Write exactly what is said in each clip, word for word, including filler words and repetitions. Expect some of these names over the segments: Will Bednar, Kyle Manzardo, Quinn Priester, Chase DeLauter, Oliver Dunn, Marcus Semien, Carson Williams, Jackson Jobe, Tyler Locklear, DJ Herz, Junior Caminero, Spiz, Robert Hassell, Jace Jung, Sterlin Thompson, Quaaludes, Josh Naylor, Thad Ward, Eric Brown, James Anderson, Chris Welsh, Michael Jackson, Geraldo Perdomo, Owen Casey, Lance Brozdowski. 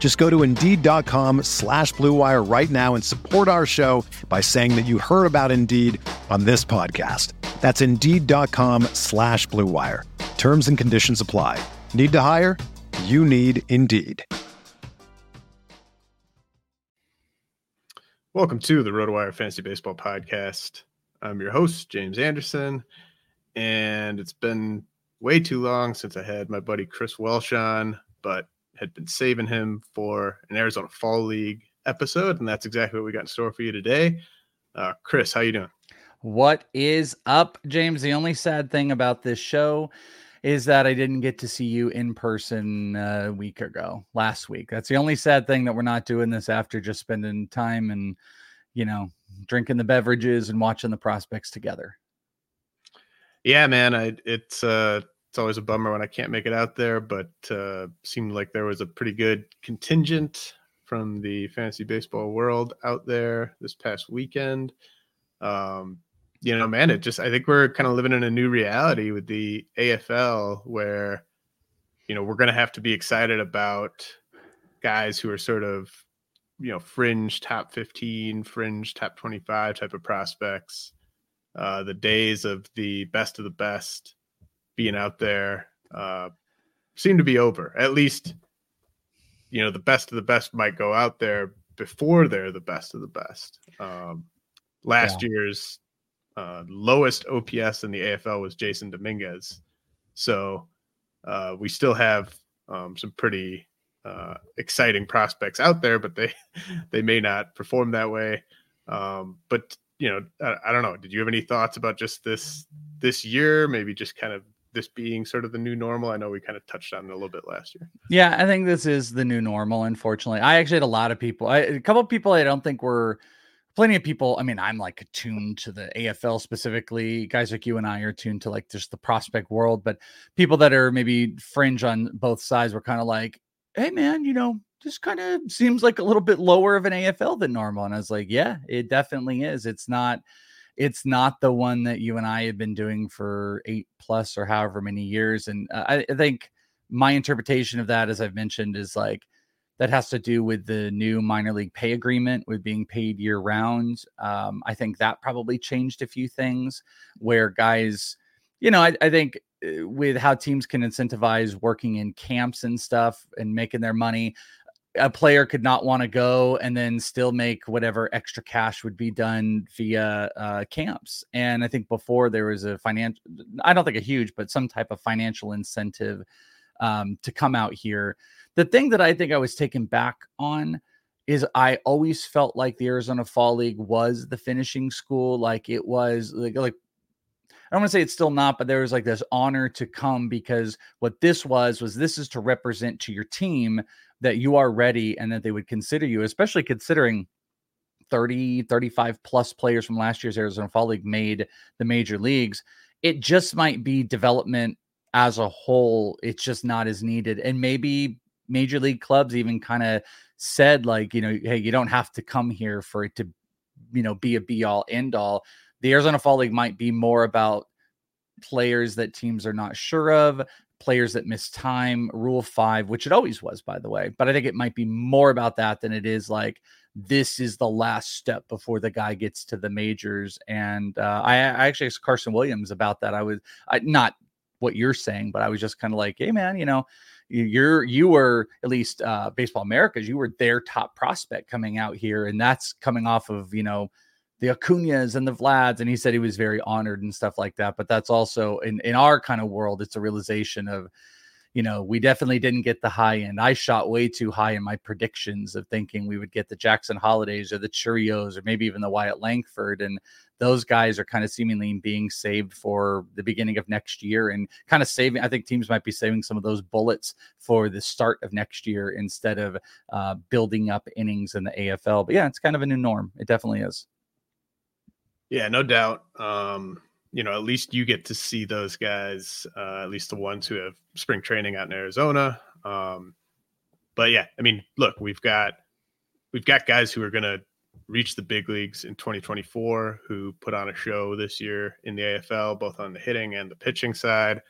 Just go to Indeed.com slash BlueWire right now and support our show by saying that you heard about Indeed on this podcast. That's Indeed.com slash BlueWire. Terms and conditions apply. Need to hire? You need Indeed. Welcome to the RotoWire Fantasy Baseball Podcast. I'm your host, James Anderson, and it's been way too long since I had my buddy Chris Welsh on, but had been saving him for an Arizona Fall League episode, and that's exactly what we got in store for you today. Uh, Chris, how you doing? What is up, James? The only sad thing about this show is that I didn't get to see you in person a week ago, last week. That's the only sad thing, that we're not doing this after just spending time and, you know, drinking the beverages and watching the prospects together. Yeah, man, I, it's... uh It's always a bummer when I can't make it out there, but uh, seemed like there was a pretty good contingent from the fantasy baseball world out there this past weekend. Um, you know, man, it just, I think we're kind of living in a new reality with the A F L where, you know, we're going to have to be excited about guys who are sort of, you know, fringe top fifteen, fringe top twenty-five type of prospects. Uh, the days of the best of the best being out there uh, seem to be over. At least, you know, the best of the best might go out there before they're the best of the best. Um, last yeah. year's uh, lowest O P S in the A F L was Jason Dominguez. So uh, we still have um, some pretty uh, exciting prospects out there, but they, they may not perform that way. Um, but, you know, I, I don't know. Did you have any thoughts about just this, this year, maybe just kind of this being sort of the new normal? I know we kind of touched on it a little bit last year. Yeah, I think this is the new normal, unfortunately. I actually had a lot of people, I, a couple of people I don't think were, plenty of people, I mean, I'm like attuned to the A F L specifically. Guys like you and I are attuned to like just the prospect world, but people that are maybe fringe on both sides were kind of like, hey man, you know, this kind of seems like a little bit lower of an A F L than normal. And I was like, yeah, it definitely is. It's not... It's not the one that you and I have been doing for eight plus or however many years. And uh, I, I think my interpretation of that, as I've mentioned, is like that has to do with the new minor league pay agreement with being paid year round. Um, I think that probably changed a few things where guys, you know, I, I think with how teams can incentivize working in camps and stuff and making their money, a player could not want to go and then still make whatever extra cash would be done via uh, camps. And I think before there was a financial, I don't think a huge, but some type of financial incentive um, to come out here. The thing that I think I was taken back on is I always felt like the Arizona Fall League was the finishing school. Like it was like, like, I don't want to say it's still not, but there was like this honor to come, because what this was, was this is to represent to your team that you are ready and that they would consider you, especially considering thirty, thirty-five plus players from last year's Arizona Fall League made the major leagues. It just might be development as a whole. It's just not as needed. And maybe major league clubs even kind of said like, you know, hey, you don't have to come here for it to, you know, be a be all end all. The Arizona Fall League might be more about players that teams are not sure of, players that miss time, rule five, which it always was, by the way. But I think it might be more about that than it is like, this is the last step before the guy gets to the majors. And uh, I, I actually asked Carson Williams about that. I was I, not what you're saying, but I was just kind of like, hey man, you know, you're, you were at least uh, Baseball America's, you were their top prospect coming out here. And that's coming off of, you know, the Acuñas and the Vlads. And he said he was very honored and stuff like that. But that's also in, in our kind of world, it's a realization of, you know, we definitely didn't get the high end. I shot way too high in my predictions of thinking we would get the Jackson Holidays or the Chirios or maybe even the Wyatt Langford. And those guys are kind of seemingly being saved for the beginning of next year and kind of saving. I think teams might be saving some of those bullets for the start of next year instead of uh, building up innings in the A F L. But yeah, it's kind of a new norm. It definitely is. Yeah, no doubt. Um, you know, at least you get to see those guys, uh, at least the ones who have spring training out in Arizona. Um, but yeah, I mean, look, we've got, we've got guys who are going to reach the big leagues in twenty twenty-four, who put on a show this year in the A F L, both on the hitting and the pitching side.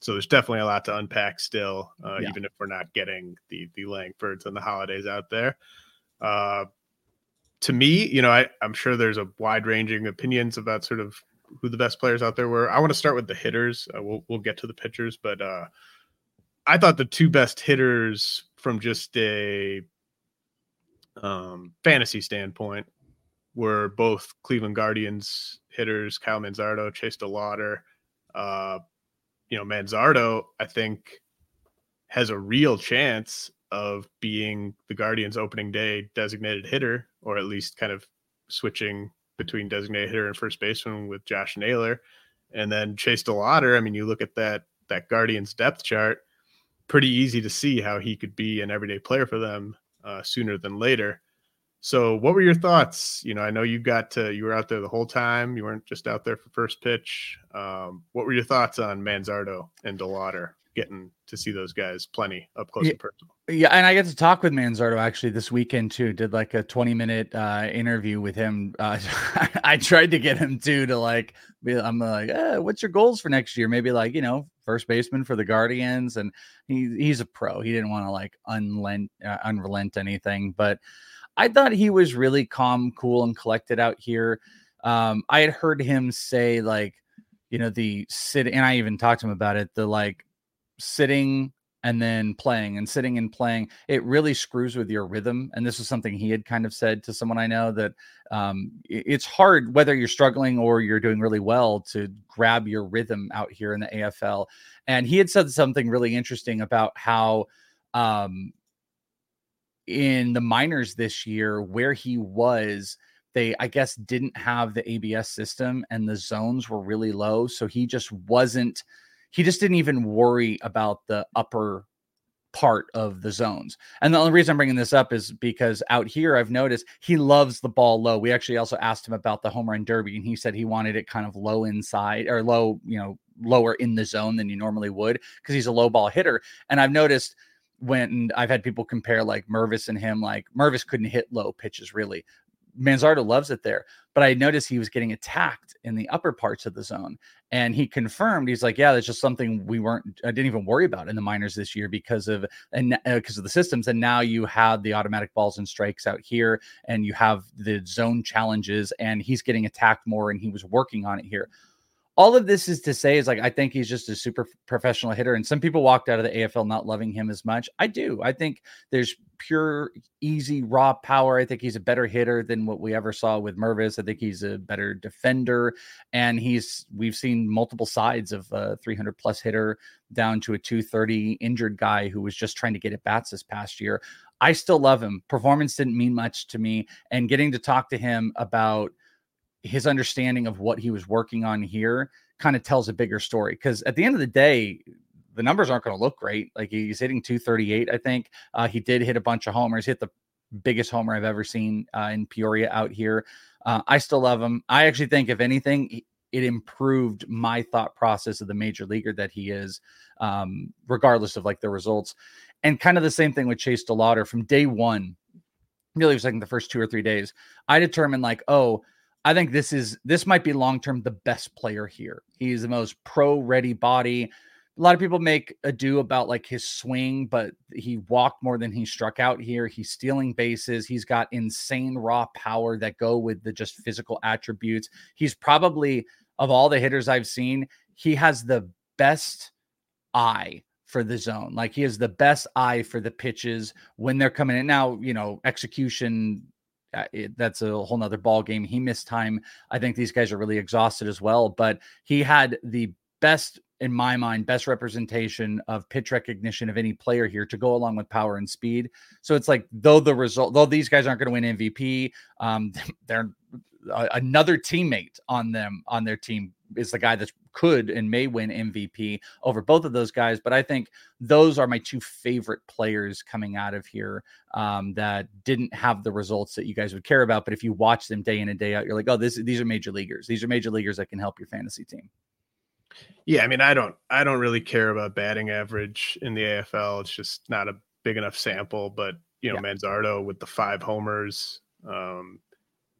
So there's definitely a lot to unpack still, uh, yeah. even if we're not getting the, the Langfords and the Holidays out there. Uh, To me, you know, I, I'm sure there's a wide ranging opinions about sort of who the best players out there were. I want to start with the hitters. Uh, we'll we'll get to the pitchers, but uh, I thought the two best hitters from just a um, fantasy standpoint were both Cleveland Guardians hitters, Kyle Manzardo, Chase DeLauter. Uh, you know, Manzardo, I think, has a real chance of being the Guardians opening day designated hitter, or at least kind of switching between designated hitter and first baseman with Josh Naylor. And then Chase DeLauter, I mean, you look at that that Guardians depth chart, pretty easy to see how he could be an everyday player for them uh, sooner than later. So what were your thoughts? You know, I know you got to, you were out there the whole time. You weren't just out there for first pitch. Um, what were your thoughts on Manzardo and DeLauter, getting to see those guys plenty up close yeah, and personal? Yeah, and I got to talk with Manzardo actually this weekend too. Did like a twenty minute uh interview with him. Uh, I tried to get him too to like, I'm like, eh, what's your goals for next year? Maybe like, you know, first baseman for the Guardians. And he, he's a pro. He didn't want to like unlent, uh, unrelent anything. But I thought he was really calm, cool, and collected out here. Um, I had heard him say like, you know, the sit, and I even talked to him about it, the like, sitting and then playing and sitting and playing, it really screws with your rhythm. And this is something he had kind of said to someone I know, that um, it's hard, whether you're struggling or you're doing really well, to grab your rhythm out here in the A F L. And he had said something really interesting about how um, in the minors this year, where he was, they, I guess, didn't have the A B S system and the zones were really low. So he just wasn't, he just didn't even worry about the upper part of the zones. And the only reason I'm bringing this up is because out here, I've noticed he loves the ball low. We actually also asked him about the home run derby, and he said he wanted it kind of low inside or low, you know, lower in the zone than you normally would, because he's a low ball hitter. And I've noticed when I've had people compare like Mervis and him, like Mervis couldn't hit low pitches really. Manzardo loves it there, but I noticed he was getting attacked in the upper parts of the zone. And he confirmed, he's like, yeah, that's just something we weren't, I didn't even worry about in the minors this year because of, and uh, because of the systems. And now you have the automatic balls and strikes out here, and you have the zone challenges, and he's getting attacked more, and he was working on it here. All of this is to say is like, I think he's just a super professional hitter. And some people walked out of the A F L not loving him as much. I do. I think there's pure, easy, raw power. I think he's a better hitter than what we ever saw with Mervis. I think he's a better defender. And he's, we've seen multiple sides of a three hundred plus hitter down to a two thirty injured guy who was just trying to get at bats this past year. I still love him. Performance didn't mean much to me. And getting to talk to him about his understanding of what he was working on here kind of tells a bigger story. Cause at the end of the day, the numbers aren't going to look great. Like he's hitting two thirty-eight. I think uh, he did hit a bunch of homers, hit the biggest homer I've ever seen uh, in Peoria out here. Uh, I still love him. I actually think if anything, it improved my thought process of the major leaguer that he is, um, regardless of like the results. And kind of the same thing with Chase DeLauter from day one, really was like in the first two or three days, I determined like, oh, I think this is, this might be long-term the best player here. He's the most pro-ready body. A lot of people make a do about like his swing, but he walked more than he struck out here. He's stealing bases. He's got insane raw power that go with the just physical attributes. He's probably, of all the hitters I've seen, he has the best eye for the zone. Like he has the best eye for the pitches when they're coming in. Now, you know, execution Uh, it, that's a whole nother ball game. He missed time. I think these guys are really exhausted as well, but he had the best, in my mind, best representation of pitch recognition of any player here to go along with power and speed. So it's like, though the result, though these guys aren't going to win M V P, um, they're uh, another teammate on them, on their team is the guy that could and may win M V P over both of those guys. But I think those are my two favorite players coming out of here um, that didn't have the results that you guys would care about. But if you watch them day in and day out, you're like, oh, this, these are major leaguers. These are major leaguers that can help your fantasy team. Yeah. I mean, I don't, I don't really care about batting average in the A F L. It's just not a big enough sample, but you know, yeah. Manzardo with the five homers, um,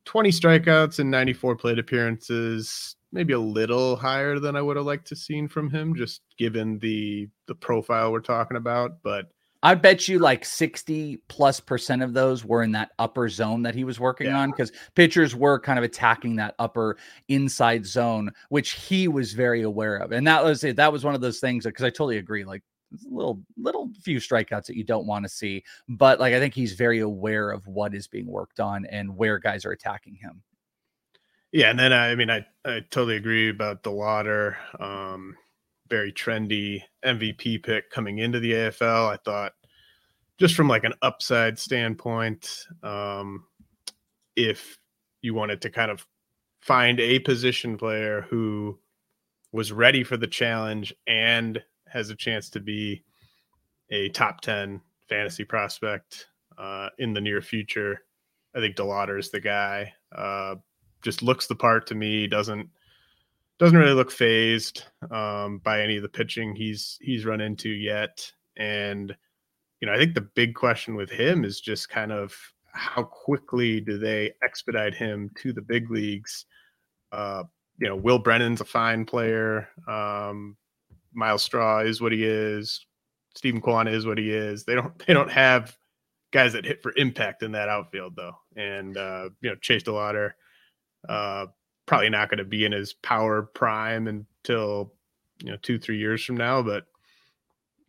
twenty strikeouts and ninety-four plate appearances, maybe a little higher than I would have liked to seen from him, just given the the profile we're talking about. But I bet you like sixty plus percent of those were in that upper zone that he was working yeah. on, because pitchers were kind of attacking that upper inside zone, which he was very aware of. And that was it. That was one of those things, because I totally agree. Like, little, little few strikeouts that you don't want to see. But like, I think he's very aware of what is being worked on and where guys are attacking him. Yeah, and then, I mean, I, I totally agree about DeLauter. Um, very trendy M V P pick coming into the A F L. I thought just from like an upside standpoint, um, if you wanted to kind of find a position player who was ready for the challenge and has a chance to be a top ten fantasy prospect uh, in the near future, I think DeLauter is the guy. Uh Just looks the part to me. Doesn't doesn't really look phased um, by any of the pitching he's he's run into yet. And you know, I think the big question with him is just kind of how quickly do they expedite him to the big leagues. Uh, you know, Will Brennan's a fine player. Um, Miles Straw is what he is. Stephen Kwan is what he is. They don't they don't have guys that hit for impact in that outfield though. And uh, you know, Chase DeLauter. Uh, probably not going to be in his power prime until, you know, two, three years from now, but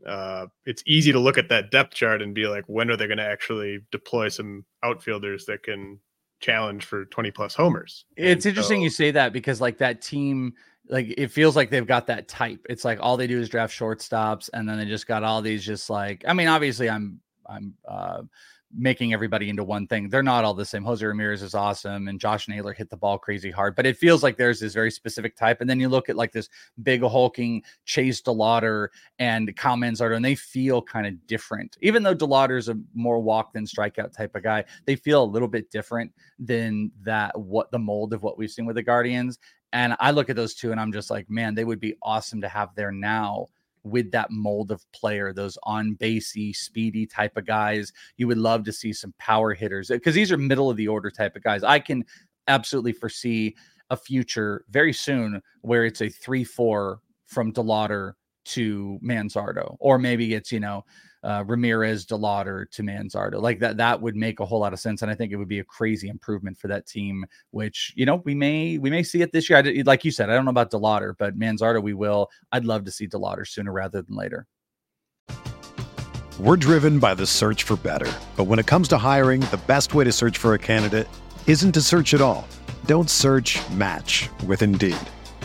uh, it's easy to look at that depth chart and be like, when are they going to actually deploy some outfielders that can challenge for twenty plus homers? It's and interesting so, you say that, because like that team, like it feels like they've got that type. It's like all they do is draft shortstops. And then they just got all these just like, I mean, obviously I'm, I'm, uh, making everybody into one thing. They're not all the same. Jose Ramirez is awesome. And Josh Naylor hit the ball crazy hard, but it feels like there's this very specific type. And then you look at like this big hulking Chase DeLauter and Kyle Manzardo, and they feel kind of different, even though DeLauter's a more walk than strikeout type of guy. They feel a little bit different than that. What the mold of what we've seen with the Guardians. And I look at those two and I'm just like, man, they would be awesome to have there now. With that mold of player, those on-basey, speedy type of guys, you would love to see some power hitters, because these are middle-of-the-order type of guys. I can absolutely foresee a future very soon where it's a three four from DeLauter to Manzardo, or maybe it's, you know, uh, Ramirez, DeLauter to Manzardo. Like that, that would make a whole lot of sense. And I think it would be a crazy improvement for that team, which, you know, we may, we may see it this year. I did, like you said, I don't know about DeLauter, but Manzardo, we will. I'd love to see DeLauter sooner rather than later. We're driven by the search for better, but when it comes to hiring, the best way to search for a candidate isn't to search at all. Don't search, match with Indeed.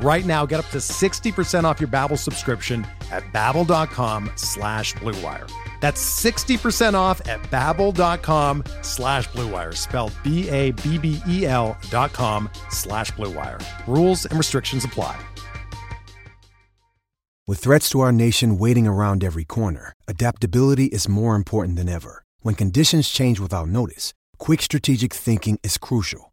Right now, get up to sixty percent off your Babbel subscription at babbel.com slash BlueWire. That's sixty percent off at babbel.com slash BlueWire, spelled B A B B E L dot com slash BlueWire. Rules and restrictions apply. With threats to our nation waiting around every corner, adaptability is more important than ever. When conditions change without notice, quick strategic thinking is crucial.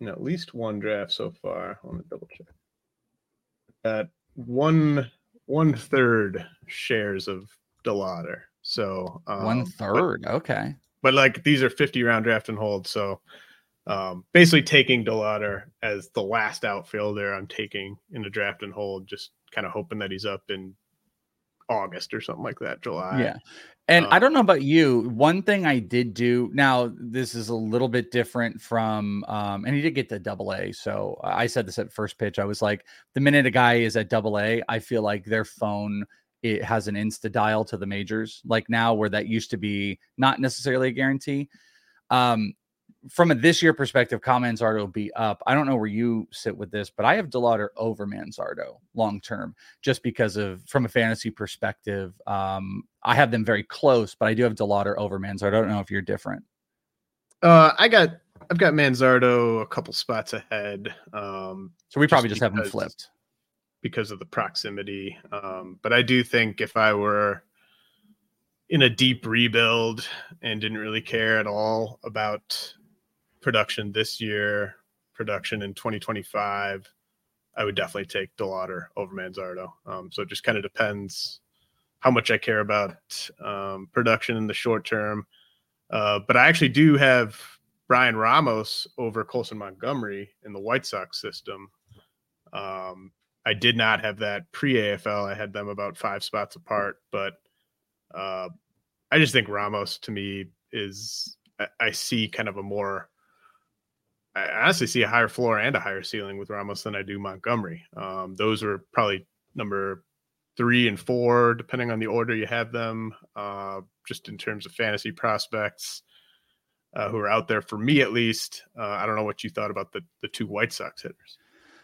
in at least one draft so far. I want to double check. That one... One third shares of DeLauter. So um, one third, but, okay. But like these are fifty round draft and hold. So um, basically taking DeLauter as the last outfielder I'm taking in the draft and hold, just kind of hoping that he's up in August or something like that, July. Yeah. And um, I don't know about you. One thing I did do now, this is a little bit different from, um, and he did get to double A. So I said this at first pitch. I was like, the minute a guy is at double A, I feel like their phone, it has an insta dial to the majors. Like now where that used to be not necessarily a guarantee. Um, from a this year perspective, Kyle Manzardo will be up. I don't know where you sit with this, but I have DeLauter over Manzardo long-term just because of, from a fantasy perspective, um, I have them very close, but I do have DeLauter over Manzardo. I don't know if you're different. Uh, I got, I've got Manzardo a couple spots ahead. Um, so we probably just, just because, have them flipped because of the proximity. Um, but I do think if I were in a deep rebuild and didn't really care at all about production this year, production in twenty twenty-five, I would definitely take DeLauter over Manzardo. Um, so it just kind of depends how much I care about um, production in the short term. Uh, but I actually do have Bryan Ramos over Colson Montgomery in the White Sox system. Um, I did not have that pre-A F L. I had them about five spots apart, but uh, I just think Ramos to me is, I, I see kind of a more, I honestly see a higher floor and a higher ceiling with Ramos than I do Montgomery. Um, those are probably number three and four, depending on the order you have them, uh, just in terms of fantasy prospects uh, who are out there for me, at least. Uh, I don't know what you thought about the the two White Sox hitters.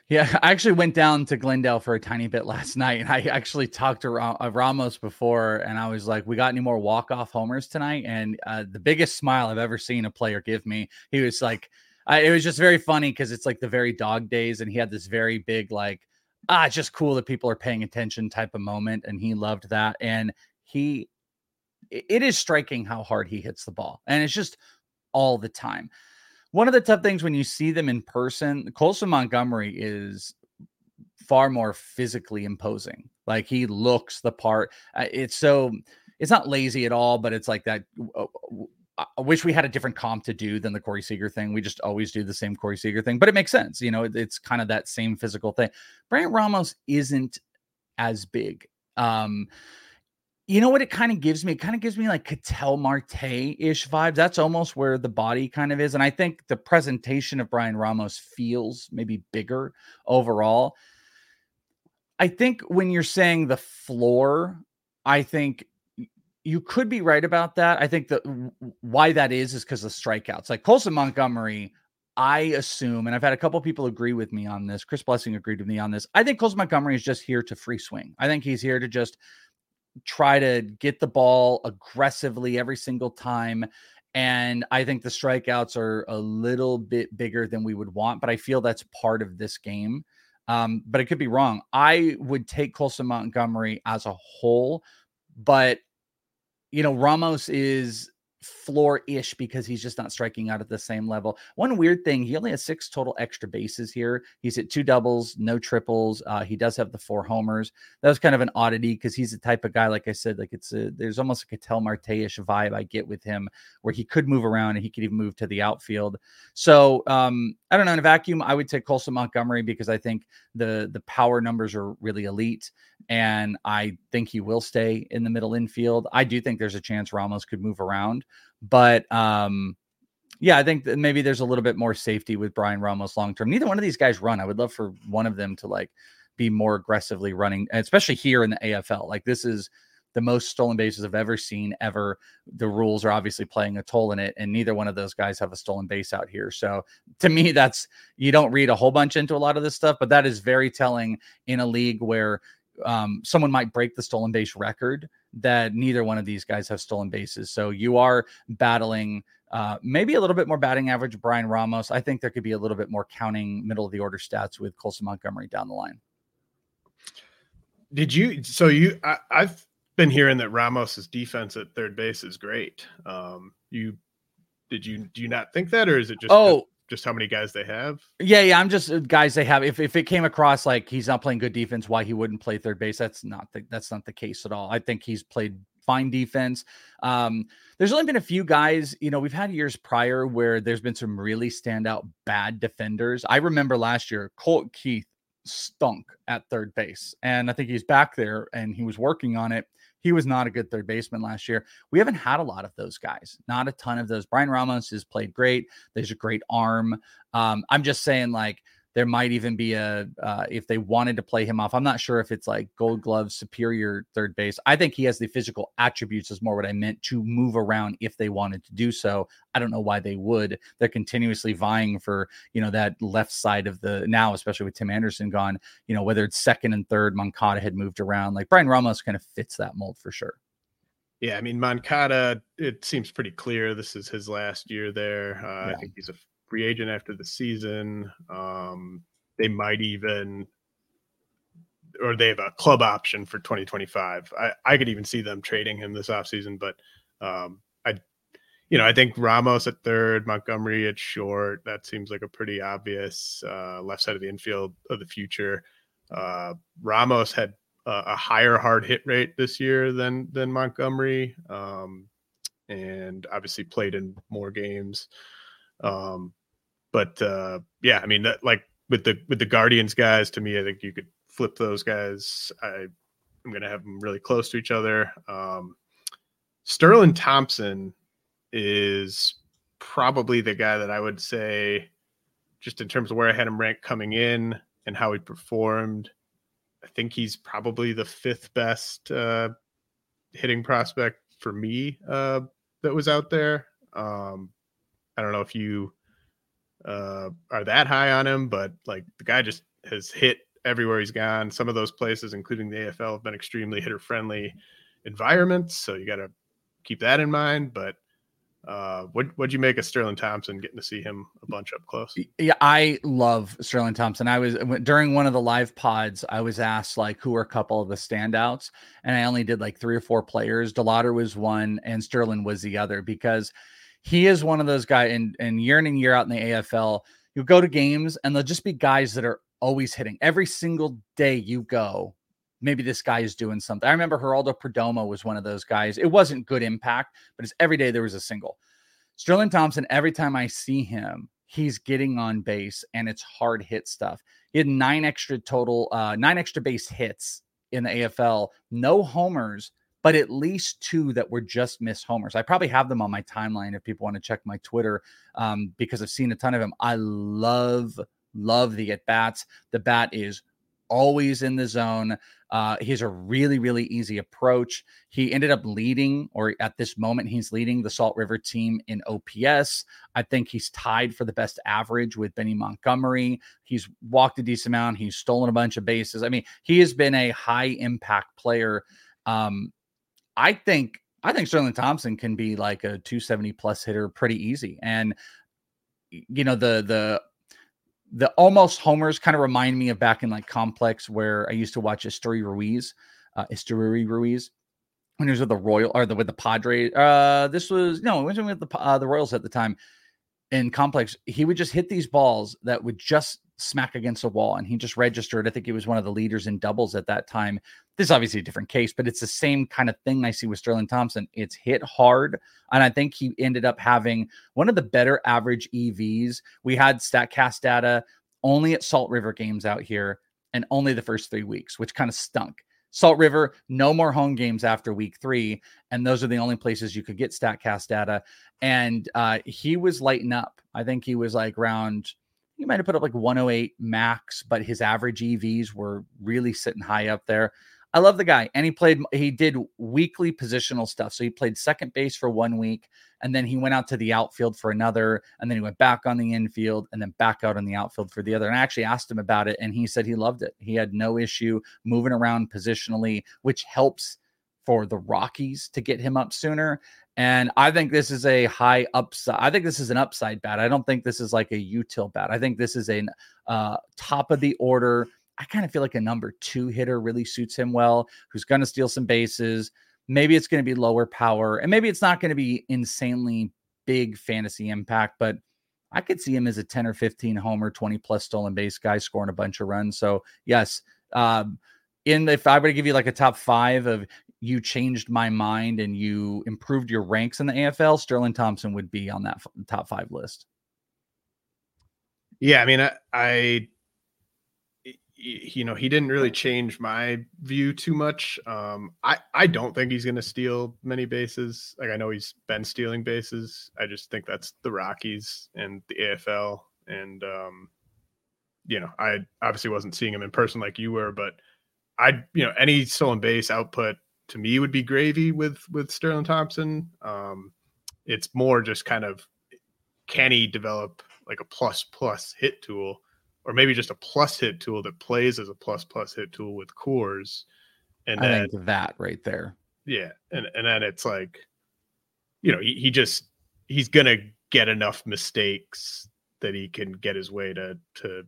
Yeah, I actually went down to Glendale for a tiny bit last night, and I actually talked to Ramos before, and I was like, we got any more walk-off homers tonight? And uh, the biggest smile I've ever seen a player give me, he was like, I, it was just very funny because it's like the very dog days, and he had this very big, like, ah, it's just cool that people are paying attention type of moment. And he loved that. And he, it is striking how hard he hits the ball. And it's just all the time. One of the tough things when you see them in person, Colson Montgomery is far more physically imposing. Like he looks the part. It's so, it's not lazy at all, but it's like that. I wish we had a different comp to do than the Corey Seager thing. We just always do the same Corey Seager thing, but it makes sense. You know, it, it's kind of that same physical thing. Bryan Ramos isn't as big. Um, you know what it kind of gives me? It kind of gives me like Ketel Marte-ish vibes. That's almost where the body kind of is. And I think the presentation of Bryan Ramos feels maybe bigger overall. I think when you're saying the floor, I think you could be right about that. I think that why that is, is because of strikeouts. Like Colson Montgomery, I assume, and I've had a couple of people agree with me on this. Chris Blessing agreed with me on this. I think Colson Montgomery is just here to free swing. I think he's here to just try to get the ball aggressively every single time. And I think the strikeouts are a little bit bigger than we would want, but I feel that's part of this game. Um, but it could be wrong. I would take Colson Montgomery as a whole, but you know, Ramos is floor-ish because he's just not striking out at the same level. One weird thing, he only has six total extra bases here. He's at two doubles, no triples. Uh, he does have the four homers. That was kind of an oddity because he's the type of guy, like I said, like it's a, there's almost a Ketel Marte-ish vibe I get with him where he could move around and he could even move to the outfield. So um, I don't know, in a vacuum, I would take Colson Montgomery because I think the the power numbers are really elite and I think he will stay in the middle infield. I do think there's a chance Ramos could move around. But, um, yeah, I think that maybe there's a little bit more safety with Bryan Ramos long-term. Neither one of these guys run. I would love for one of them to like be more aggressively running, especially here in the A F L. Like this is the most stolen bases I've ever seen ever. The rules are obviously playing a toll in it. And neither one of those guys have a stolen base out here. So to me, that's, you don't read a whole bunch into a lot of this stuff, but that is very telling in a league where um, someone might break the stolen base record, that neither one of these guys have stolen bases. So you are battling uh, maybe a little bit more batting average, Bryan Ramos. I think there could be a little bit more counting middle of the order stats with Colson Montgomery down the line. Did you, so you, I, I've been hearing that Ramos's defense at third base is great. Um, you, did you, do you not think that, or is it just, oh, just how many guys they have? Yeah. Yeah. I'm just uh, guys they have. If, if it came across like he's not playing good defense, why he wouldn't play third base. That's not, the, that's not the case at all. I think he's played fine defense. Um, there's only been a few guys, you know, we've had years prior where there's been some really standout bad defenders. I remember last year, Colt Keith stunk at third base. And I think he's back there and he was working on it. He was not a good third baseman last year. We haven't had a lot of those guys, not a ton of those. Bryan Ramos has played great. There's a great arm. Um, I'm just saying, like, there might even be a, uh, if they wanted to play him off, I'm not sure if it's like gold glove superior third base. I think he has the physical attributes is more what I meant, to move around if they wanted to do so. I don't know why they would. They're continuously vying for, you know, that left side of the, now, especially with Tim Anderson gone, you know, whether it's second and third, Moncada had moved around. Like Bryan Ramos kind of fits that mold for sure. Yeah. I mean, Moncada, it seems pretty clear this is his last year there. Uh, yeah. I think he's a free agent after the season. Um, they might even, or they have a club option for twenty twenty-five. I, I could even see them trading him this offseason, but um, I, you know, I think Ramos at third, Montgomery at short, that seems like a pretty obvious uh, left side of the infield of the future. Uh, Ramos had a, a higher hard hit rate this year than, than Montgomery, um, and obviously played in more games. Um, But, uh, yeah, I mean, that, like with the, with the Guardians guys, to me, I think you could flip those guys. I am going to have them really close to each other. Um, Sterlin Thompson is probably the guy that I would say, just in terms of where I had him ranked coming in and how he performed, I think he's probably the fifth best, uh, hitting prospect for me, uh, that was out there. Um, I don't know if you, uh are that high on him, but like the guy just has hit everywhere he's gone. Some of those places, including the A F L, have been extremely hitter friendly environments, so you got to keep that in mind. But uh what what'd you make of Sterlin Thompson, getting to see him a bunch up close? Yeah, I love Sterlin Thompson. I was during one of the live pods, I was asked like who are a couple of the standouts, and I only did like three or four players. DeLauter was one and Sterlin was the other, because he is one of those guys, and, and year in and year out in the A F L, you'll go to games and there'll just be guys that are always hitting. Every single day you go, maybe this guy is doing something. I remember Geraldo Perdomo was one of those guys. It wasn't good impact, but it's every day there was a single. Sterlin Thompson, every time I see him, he's getting on base, and it's hard hit stuff. He had nine extra total, uh, nine extra base hits in the A F L, no homers, but at least two that were just missed homers. I probably have them on my timeline if people want to check my Twitter, um, because I've seen a ton of them. I love, love the at-bats. The bat is always in the zone. Uh, he has a really, really easy approach. He ended up leading, or at this moment, he's leading the Salt River team in O P S. I think he's tied for the best average with Benny Montgomery. He's walked a decent amount. He's stolen a bunch of bases. I mean, he has been a high-impact player. Um, I think I think Sterlin Thompson can be like a two seventy plus hitter pretty easy. And you know, the the the almost homers kind of remind me of back in like Complex where I used to watch Estuary Ruiz, uh, Estuary Ruiz when he was with the Royal or the, with the Padres. Uh, this was no, when he was with the uh, the Royals at the time. In Complex, he would just hit these balls that would just smack against a wall, and he just registered. I think he was one of the leaders in doubles at that time. This is obviously a different case, but it's the same kind of thing I see with Sterlin Thompson. It's hit hard, and I think he ended up having one of the better average E Vs. We had StatCast data only at Salt River games out here and only the first three weeks, which kind of stunk. Salt River, no more home games after week three. And those are the only places you could get StatCast data. And uh, he was lighting up. I think he was like round, he might've put up like one oh eight max, but his average E Vs were really sitting high up there. I love the guy. And he played, he did weekly positional stuff. So he played second base for one week, and then he went out to the outfield for another, and then he went back on the infield and then back out on the outfield for the other. And I actually asked him about it, and he said he loved it. He had no issue moving around positionally, which helps for the Rockies to get him up sooner. And I think this is a high upside. I think this is an upside bat. I don't think this is like a util bat. I think this is a uh, top of the order. I kind of feel like a number two hitter really suits him well, who's going to steal some bases. Maybe it's going to be lower power, and maybe it's not going to be insanely big fantasy impact, but I could see him as a ten or fifteen homer, twenty plus stolen base guy scoring a bunch of runs. So yes, um, in the, if I were to give you like a top five of you changed my mind and you improved your ranks in the A F L, Sterlin Thompson would be on that f- top five list. Yeah. I mean, I, I, you know, he didn't really change my view too much. Um, I, I don't think he's going to steal many bases. Like, I know he's been stealing bases. I just think that's the Rockies and the A F L. And, um, you know, I obviously wasn't seeing him in person like you were, but I, you know, any stolen base output to me would be gravy with, with Sterlin Thompson. Um, it's more just kind of, can he develop like a plus plus hit tool? Or maybe just a plus hit tool that plays as a plus plus hit tool with cores. And I then think that right there. Yeah. And and then it's like, you know, he, he just, he's going to get enough mistakes that he can get his way to, to,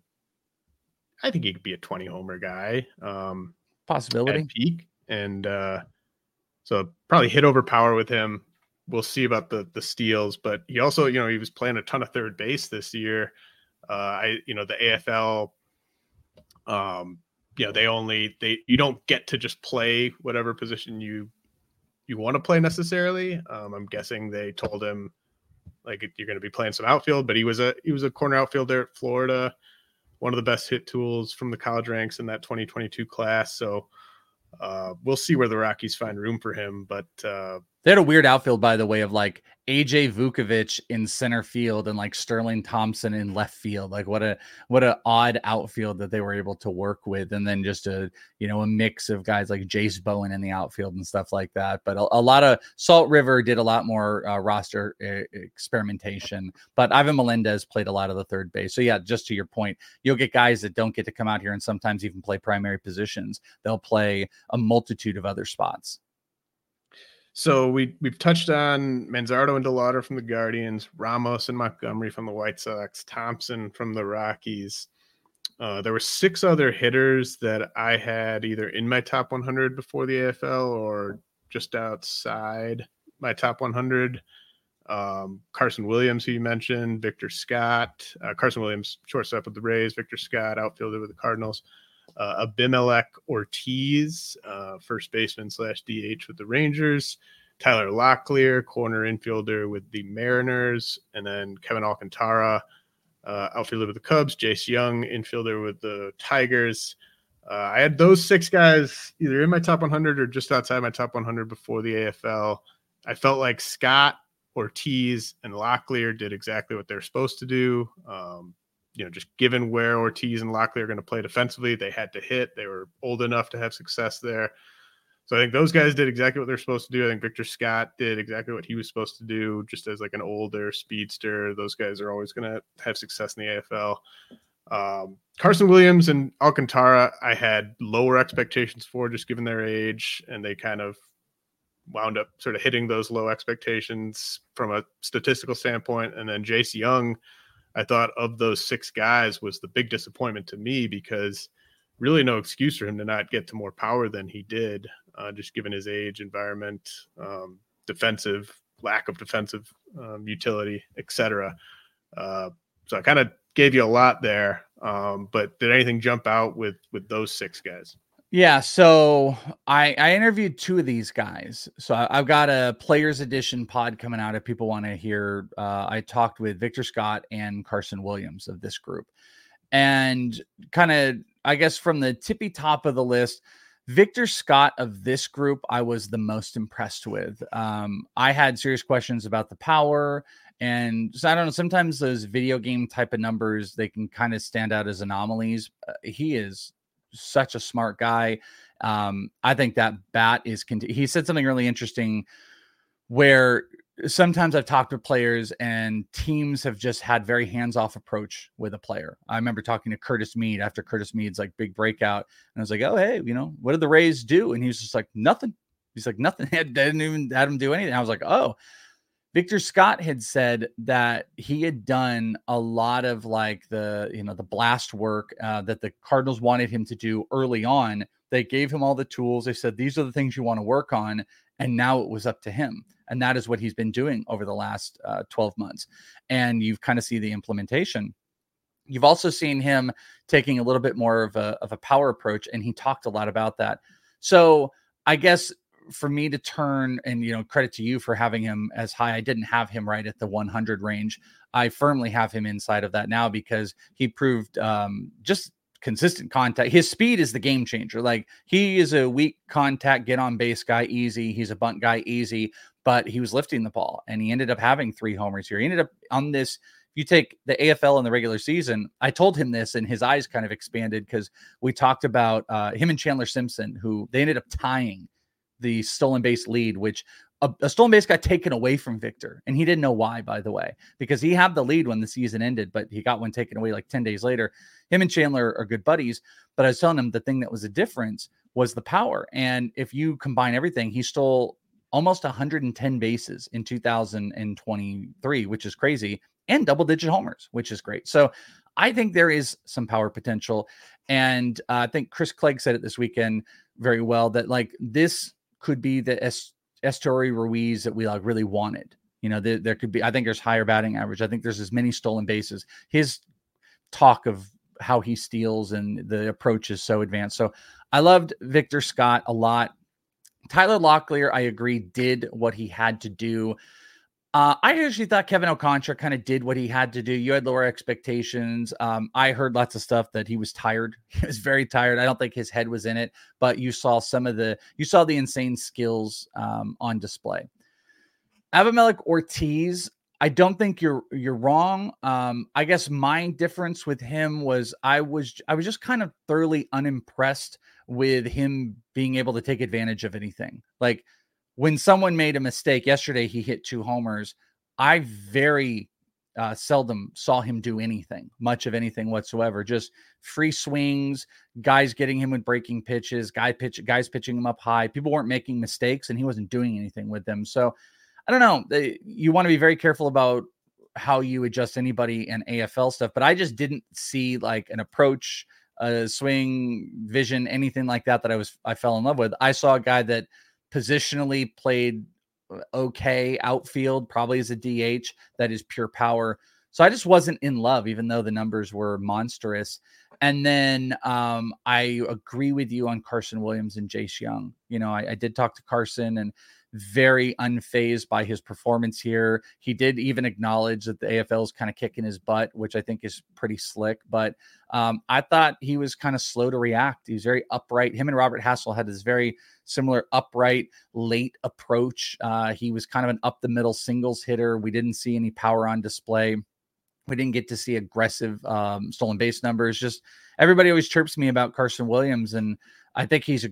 I think he could be a twenty homer guy. Um, Possibility. At peak. And uh, so probably hit over power with him. We'll see about the the steals, but he also, you know, he was playing a ton of third base this year. Uh, I, you know, the A F L, um, you know, they only, they, you don't get to just play whatever position you, you want to play necessarily. Um, I'm guessing they told him like, you're going to be playing some outfield, but he was a, he was a corner outfielder at Florida, one of the best hit tools from the college ranks in that twenty twenty-two class. So, uh, we'll see where the Rockies find room for him, but, uh, they had a weird outfield, by the way, of like A J Vukovich in center field and like Sterlin Thompson in left field. Like what a what an odd outfield that they were able to work with, and then just a you know a mix of guys like Jace Bowen in the outfield and stuff like that. But a, a lot of Salt River did a lot more uh, roster uh, experimentation. But Ivan Melendez played a lot of the third base. So yeah, just to your point, you'll get guys that don't get to come out here and sometimes even play primary positions. They'll play a multitude of other spots. So we, we've touched on Manzardo and DeLauter from the Guardians, Ramos and Montgomery from the White Sox, Thompson from the Rockies. Uh, there were six other hitters that I had either in my top one hundred before the A F L or just outside my top one hundred. Um, Carson Williams, who you mentioned, Victor Scott. Uh, Carson Williams, shortstop with the Rays, Victor Scott, outfielder with the Cardinals. Uh, Abimelec Ortiz, uh, first baseman slash D H with the Rangers, Tyler Locklear, corner infielder with the Mariners, and then Kevin Alcantara, uh, outfielder with the Cubs, Jace Jung, infielder with the Tigers. Uh, I had those six guys either in my top one hundred or just outside my top one hundred before the A F L. I felt like Scott, Ortiz, and Locklear did exactly what they're supposed to do. Um, You know, just given where Ortiz and Locklear are going to play defensively, they had to hit. They were old enough to have success there. So I think those guys did exactly what they're supposed to do. I think Victor Scott did exactly what he was supposed to do, just as like an older speedster. Those guys are always going to have success in the A F L. Um, Carson Williams and Alcantara I had lower expectations for, just given their age, and they kind of wound up sort of hitting those low expectations from a statistical standpoint. And then Jace Jung, I thought, of those six guys, was the big disappointment to me, because really no excuse for him to not get to more power than he did, uh, just given his age, environment, um, defensive, lack of defensive um, utility, et cetera. Uh, so I kind of gave you a lot there, um, but did anything jump out with, with those six guys? Yeah, so I, I interviewed two of these guys. So I, I've got a Players Edition pod coming out if people want to hear. Uh, I talked with Victor Scott and Carson Williams of this group. And kind of, I guess, from the tippy top of the list, Victor Scott of this group, I was the most impressed with. Um, I had serious questions about the power. And so I don't know, sometimes those video game type of numbers, they can kind of stand out as anomalies. Uh, he is such a smart guy. Um, I think that bat is, cont- he said something really interesting where sometimes I've talked with players and teams have just had very hands-off approach with a player. I remember talking to Curtis Mead after Curtis Mead's like big breakout. And I was like, oh, hey, you know, what did the Rays do? And he was just like, nothing. He's like, nothing. I didn't even have him do anything. I was like, oh, Victor Scott had said that he had done a lot of like the, you know, the blast work uh, that the Cardinals wanted him to do early on. They gave him all the tools. They said, these are the things you want to work on. And now it was up to him. And that is what he's been doing over the last uh, twelve months. And you've kind of see the implementation. You've also seen him taking a little bit more of a, of a power approach. And he talked a lot about that. So I guess, for me to turn and, you know, credit to you for having him as high. I didn't have him right at the one hundred range. I firmly have him inside of that now because he proved um, just consistent contact. His speed is the game changer. Like he is a weak contact, get on base guy, easy. He's a bunt guy, easy, but he was lifting the ball and he ended up having three homers here. He ended up on this. If you take the A F L in the regular season, I told him this and his eyes kind of expanded because we talked about uh, him and Chandler Simpson, who they ended up tying the stolen base lead, which a, a stolen base got taken away from Victor. And he didn't know why, by the way, because he had the lead when the season ended, but he got one taken away like ten days later. Him and Chandler are good buddies, but I was telling him the thing that was a difference was the power. And if you combine everything, he stole almost one hundred ten bases in two thousand twenty-three, which is crazy, and double digit homers, which is great. So I think there is some power potential. And uh, I think Chris Clegg said it this weekend very well that like this could be the es- Estuary Ruiz that we like really wanted. You know, there, there could be, I think there's higher batting average. I think there's as many stolen bases. His talk of how he steals and the approach is so advanced. So I loved Victor Scott a lot. Tyler Locklear, I agree, did what he had to do. Uh, I actually thought Kevin Alcantara kind of did what he had to do. You had lower expectations. Um, I heard lots of stuff that he was tired. He was very tired. I don't think his head was in it, but you saw some of the, you saw the insane skills um, on display. Abimelec Ortiz, I don't think you're, you're wrong. Um, I guess my difference with him was I was, I was just kind of thoroughly unimpressed with him being able to take advantage of anything. Like, when someone made a mistake yesterday, he hit two homers. I very uh, seldom saw him do anything, much of anything whatsoever. Just free swings, guys getting him with breaking pitches, guy pitch, guys pitching him up high. People weren't making mistakes, and he wasn't doing anything with them. So I don't know. They, you want to be very careful about how you adjust anybody in A F L stuff, but I just didn't see like an approach, a swing, vision, anything like that that I was I fell in love with. I saw a guy that positionally played okay outfield, probably as a D H. That is pure power. So I just wasn't in love, even though the numbers were monstrous. And then um, I agree with you on Carson Williams and Jace Jung. You know, I, I did talk to Carson and very unfazed by his performance here. He did even acknowledge that the A F L is kind of kicking his butt, which I think is pretty slick. But um, I thought he was kind of slow to react. He's very upright. Him and Robert Hassell had this very similar upright late approach. Uh, he was kind of an up the middle singles hitter. We didn't see any power on display. We didn't get to see aggressive um, stolen base numbers. Just everybody always chirps me about Carson Williams, and I think he's a,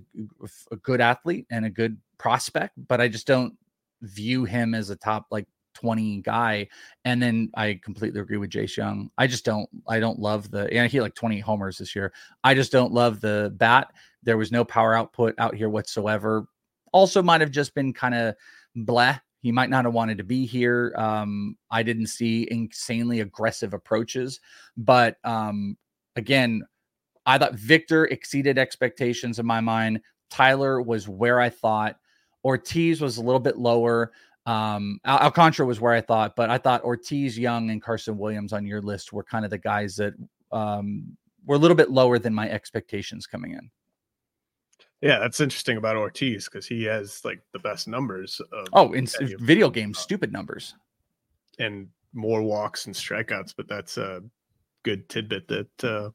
a good athlete and a good prospect, but I just don't view him as a top like twenty guy. And then I completely agree with Jace Jung. I just don't, I don't love the, and he had like twenty homers this year. I just don't love the bat. There was no power output out here whatsoever. Also might have just been kind of blah. He might not have wanted to be here. Um, I didn't see insanely aggressive approaches. But um, again, I thought Victor exceeded expectations in my mind. Tyler was where I thought. Ortiz was a little bit lower. Um, Al- Alcantara was where I thought. But I thought Ortiz, Jung, and Carson Williams on your list were kind of the guys that um, were a little bit lower than my expectations coming in. Yeah, that's interesting about Ortiz because he has like the best numbers. Of oh, in video games, stupid numbers. And more walks and strikeouts, but that's a good tidbit that uh,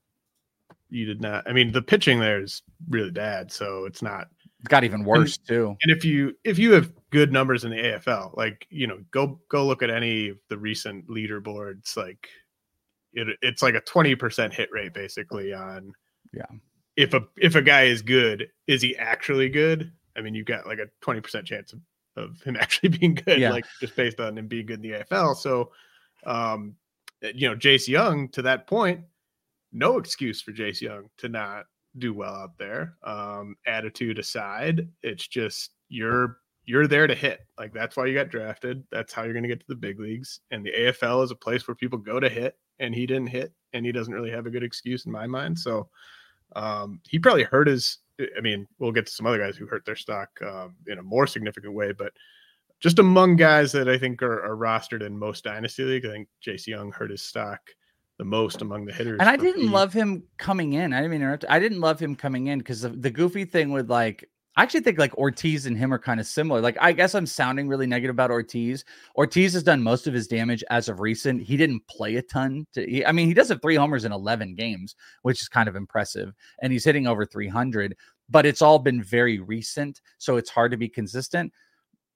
you did not. I mean, the pitching there is really bad, so it's not. It got even worse and, too. And if you if you have good numbers in the A F L, like you know, go go look at any of the recent leaderboards. Like it, it's like a twenty percent hit rate basically on. Yeah. If a if a guy is good, is he actually good? I mean, you've got like a twenty percent chance of, of him actually being good, yeah. like just based on him being good in the A F L. So, um, you know, Jace Jung, to that point, no excuse for Jace Jung to not do well out there. Um, attitude aside, it's just you're you're there to hit. Like that's why you got drafted. That's how you're going to get to the big leagues. And the A F L is a place where people go to hit, and he didn't hit, and he doesn't really have a good excuse in my mind. So. Um, he probably hurt his, I mean, we'll get to some other guys who hurt their stock um, in a more significant way, but just among guys that I think are, are rostered in most dynasty leagues, I think Jace Jung hurt his stock the most among the hitters. And I didn't me. love him coming in. I didn't mean to interrupt. I didn't love him coming in because the, the goofy thing with like, I actually think like Ortiz and him are kind of similar. Like, I guess I'm sounding really negative about Ortiz. Ortiz has done most of his damage as of recent. He didn't play a ton. To, he, I mean, he does have three homers in eleven games, which is kind of impressive. And he's hitting over three hundred, but it's all been very recent. So it's hard to be consistent.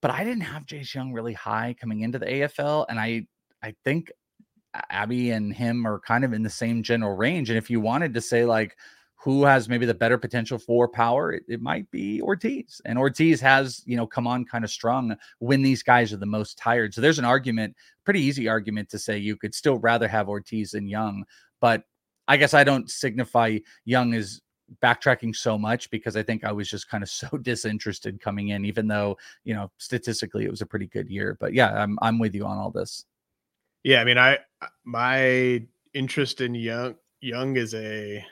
But I didn't have Jace Jung really high coming into the A F L. And I, I think Abby and him are kind of in the same general range. And if you wanted to say like, who has maybe the better potential for power? It, it might be Ortiz. And Ortiz has, you know, come on kind of strong when these guys are the most tired. So there's an argument, pretty easy argument to say you could still rather have Ortiz than Jung. But I guess I don't signify Jung as backtracking so much because I think I was just kind of so disinterested coming in, even though, you know, statistically it was a pretty good year. But yeah, I'm I'm with you on all this. Yeah, I mean, I my interest in Jung Jung is a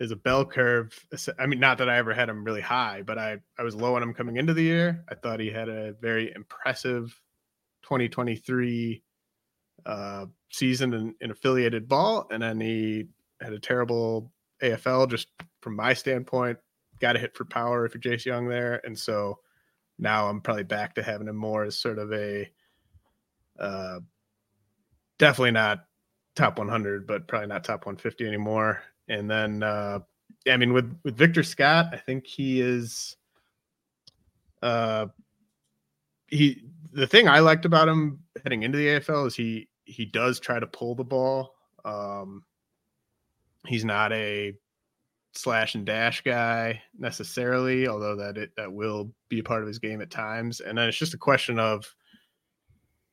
is a bell curve. I mean, not that I ever had him really high, but I, I was low on him coming into the year. I thought he had a very impressive twenty twenty-three uh, season in, in affiliated ball. And then he had a terrible A F L, just from my standpoint, got a hit for power if you're Jace Jung there. And so now I'm probably back to having him more as sort of a uh, definitely not top one hundred, but probably not top one fifty anymore. And then, uh, I mean, with, with Victor Scott, I think he is, uh, he, the thing I liked about him heading into the A F L is he, he does try to pull the ball. Um, he's not a slash and dash guy necessarily, although that it, that will be a part of his game at times. And then it's just a question of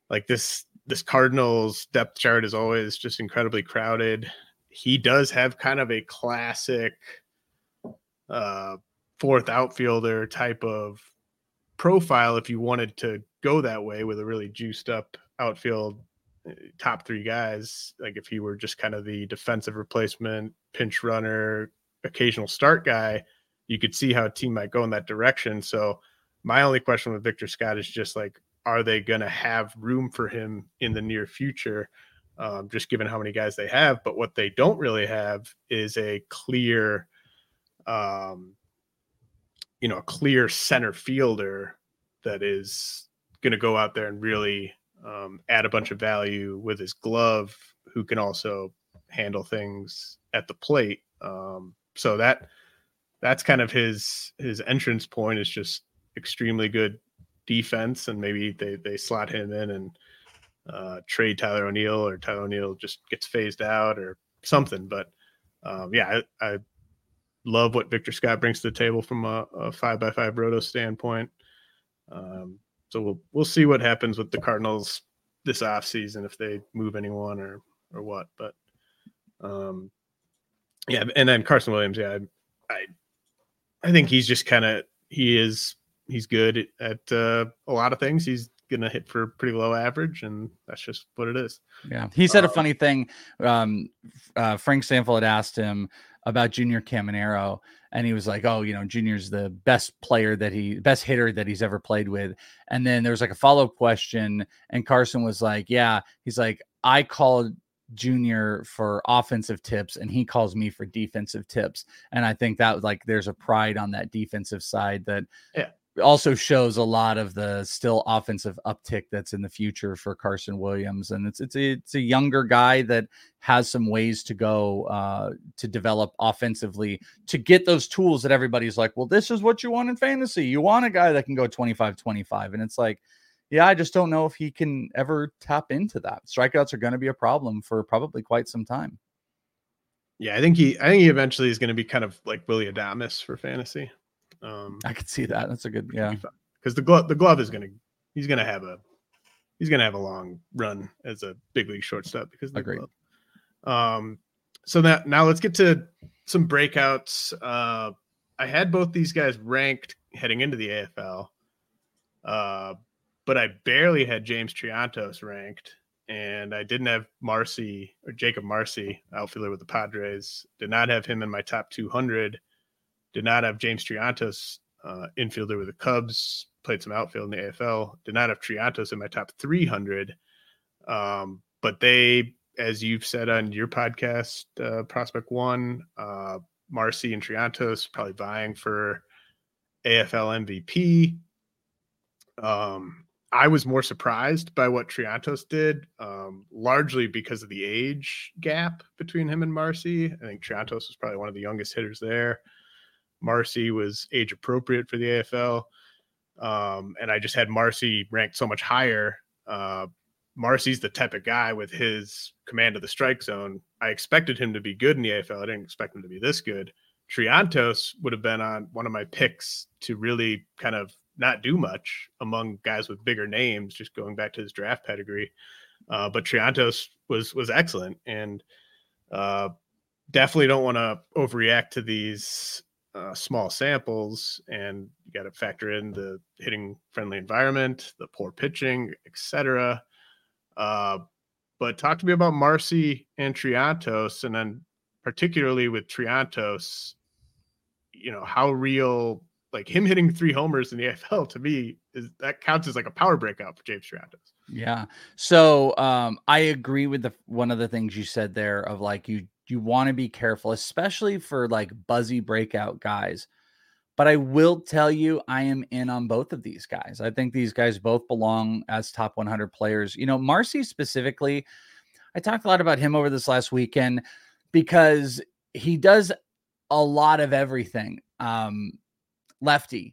like this, this Cardinals depth chart is always just incredibly crowded. He does have kind of a classic uh, fourth outfielder type of profile if you wanted to go that way with a really juiced up outfield top three guys. Like if he were just kind of the defensive replacement, pinch runner, occasional start guy, you could see how a team might go in that direction. So my only question with Victor Scott is just like, are they going to have room for him in the near future? Um, just given how many guys they have, but what they don't really have is a clear, um, you know, a clear center fielder that is going to go out there and really um, add a bunch of value with his glove, who can also handle things at the plate. Um, so that that's kind of his his entrance point is just extremely good defense, and maybe they they slot him in and. Uh, trade Tyler O'Neill, or Tyler O'Neill just gets phased out or something. But um, yeah, I, I love what Victor Scott brings to the table from a, a five by five roto standpoint. Um, so we'll we'll see what happens with the Cardinals this offseason, if they move anyone or or what. But um, yeah, and then Carson Williams, yeah, I I, I think he's just kind of he is he's good at uh, a lot of things. He's going to hit for pretty low average, and that's just what it is. Yeah. He said uh, a funny thing. Um, uh, Frank Sample had asked him about Junior Caminero, and he was like, oh, you know, Junior's the best player that he, best hitter that he's ever played with. And then there was like a follow-up question, and Carson was like, yeah, he's like, I called Junior for offensive tips and he calls me for defensive tips. And I think that, like, there's a pride on that defensive side that yeah. also shows a lot of the still offensive uptick that's in the future for Carson Williams. And it's, it's, it's a younger guy that has some ways to go uh, to develop offensively, to get those tools that everybody's like, well, this is what you want in fantasy. You want a guy that can go twenty-five, twenty-five. And it's like, yeah, I just don't know if he can ever tap into that. Strikeouts are going to be a problem for probably quite some time. Yeah, I think he I think he eventually is going to be kind of like Willy Adames for fantasy. Um, I could see that. That's a good yeah. Because the glove the glove is going to he's going to have a he's going to have a long run as a big league shortstop because of the Agreed. glove. Um, so that now let's get to some breakouts. Uh, I had both these guys ranked heading into the A F L. Uh But I barely had James Triantos ranked, and I didn't have Marsee or Jakob Marsee, outfielder with the Padres. Did not have him in my top two hundred. Did not have James Triantos, uh, infielder with the Cubs. Played some outfield in the A F L. Did not have Triantos in my top three hundred. Um, but they, as you've said on your podcast, uh, Prospect One, uh, Marsee and Triantos probably vying for A F L M V P. Um, I was more surprised by what Triantos did, um, largely because of the age gap between him and Marsee. I think Triantos was probably one of the youngest hitters there. Marsee was age appropriate for the A F L. Um, and I just had Marsee ranked so much higher. Uh, Marcy's the type of guy with his command of the strike zone. I expected him to be good in the A F L. I didn't expect him to be this good. Triantos would have been on one of my picks to really kind of not do much among guys with bigger names, just going back to his draft pedigree. Uh, but Triantos was, was excellent, and uh, definitely don't want to overreact to these uh, small samples. And you got to factor in the hitting friendly environment, the poor pitching, et cetera. Uh, but talk to me about Marsee and Triantos, and then particularly with Triantos, you know, how real, like him hitting three homers in the A F L to me is that counts as like a power breakout for James Triantos. Yeah. So um, I agree with the, one of the things you said there of like, you, you want to be careful, especially for like buzzy breakout guys, but I will tell you, I am in on both of these guys. I think these guys both belong as top one hundred players. You know, Marsee specifically, I talked a lot about him over this last weekend because he does a lot of everything. Um, Lefty.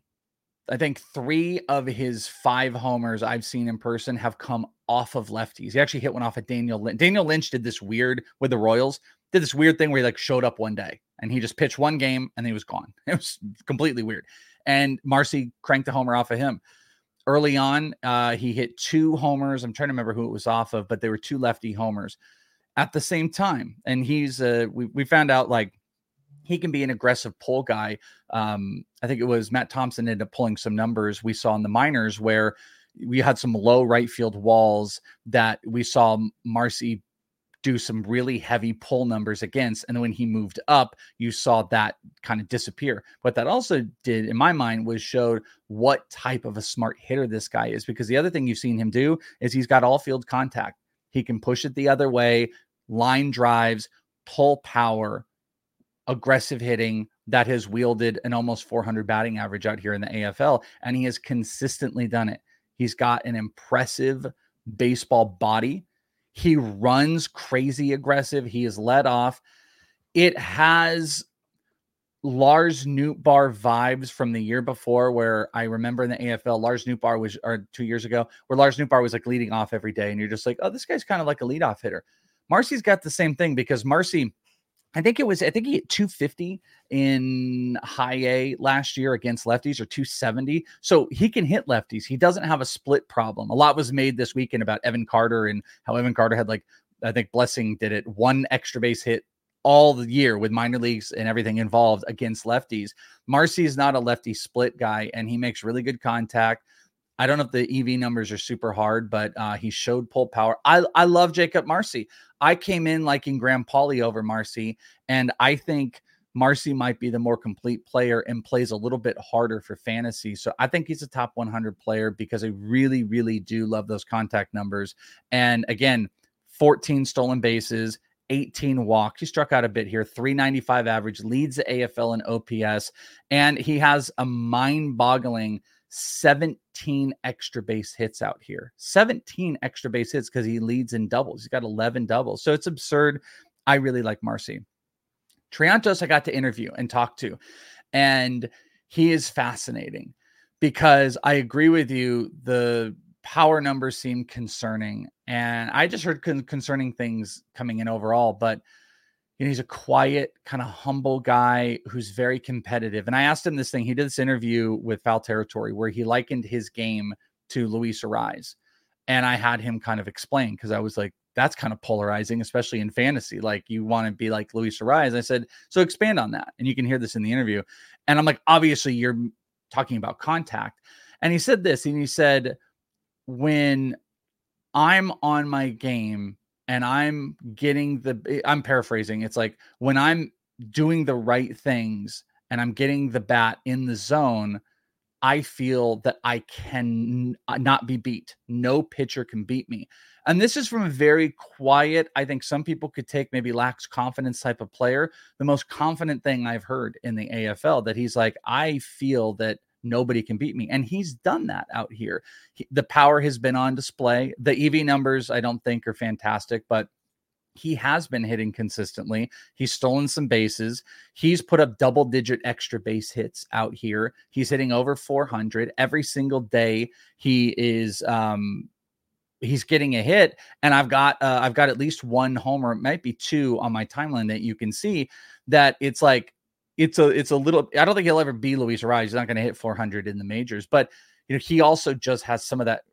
I think three of his five homers I've seen in person have come off of lefties. He actually hit one off at Daniel Lynch. Daniel Lynch did this weird with the Royals, did this weird thing where he like showed up one day and he just pitched one game and he was gone. It was completely weird. And Marsee cranked the homer off of him early on. Uh, he hit two homers. I'm trying to remember who it was off of, but they were two lefty homers at the same time. And he's uh, we, we found out like, he can be an aggressive pull guy. Um, I think it was Matt Thompson ended up pulling some numbers we saw in the minors where we had some low right field walls that we saw Marsee do some really heavy pull numbers against. And when he moved up, you saw that kind of disappear. What that also did in my mind was showed what type of a smart hitter this guy is, because the other thing you've seen him do is he's got all field contact. He can push it the other way, line drives, pull power, aggressive hitting that has wielded an almost four hundred batting average out here in the A F L. And he has consistently done it. He's got an impressive baseball body. He runs crazy aggressive. He is led off. It has Lars Nootbaar vibes from the year before, where I remember in the A F L, Lars Nootbaar was, or two years ago, where Lars Nootbaar was like leading off every day. And you're just like, oh, this guy's kind of like a leadoff hitter. Marcy's got the same thing because Marsee, I think it was, I think he hit two fifty in high A last year against lefties, or two seventy. So he can hit lefties. He doesn't have a split problem. A lot was made this weekend about Evan Carter and how Evan Carter had like, I think Blessing did it, one extra base hit all the year with minor leagues and everything involved against lefties. Marsee is not a lefty split guy, and he makes really good contact. I don't know if the E V numbers are super hard, but uh, he showed pull power. I, I love Jakob Marsee. I came in liking Graham Pauley over Marsee, and I think Marsee might be the more complete player and plays a little bit harder for fantasy. So I think he's a top one hundred player because I really, really do love those contact numbers. And again, fourteen stolen bases, eighteen walks. He struck out a bit here, three ninety-five average, leads the A F L in O P S, and he has a mind-boggling seventeen extra base hits out here. seventeen extra base hits because he leads in doubles. He's got eleven doubles. So it's absurd. I really like Marsee. Triantos I got to interview and talk to, and he is fascinating because I agree with you. The power numbers seem concerning, and I just heard con- concerning things coming in overall, but you know, he's a quiet, kind of humble guy who's very competitive. And I asked him this thing. He did this interview with Foul Territory where he likened his game to Luis Arise. And I had him kind of explain, because I was like, that's kind of polarizing, especially in fantasy. Like, you want to be like Luis Arise. I said, so expand on that. And you can hear this in the interview. And I'm like, obviously you're talking about contact. And he said this, and he said, when I'm on my game and I'm getting the, I'm paraphrasing. It's like, when I'm doing the right things and I'm getting the bat in the zone, I feel that I can not be beat. No pitcher can beat me. And this is from a very quiet, I think some people could take maybe lacks confidence type of player. The most confident thing I've heard in the A F L, that he's like, I feel that nobody can beat me. And he's done that out here. He, the power has been on display. The E V numbers, I don't think are fantastic, but he has been hitting consistently. He's stolen some bases. He's put up double digit extra base hits out here. He's hitting over four hundred every single day. He is, um, he's getting a hit, and I've got, uh, I've got at least one homer. It might be two on my timeline that you can see that it's like, it's a, it's a little, I don't think he'll ever be Luis Arise. He's not going to hit four hundred in the majors, but you know, he also just has some of that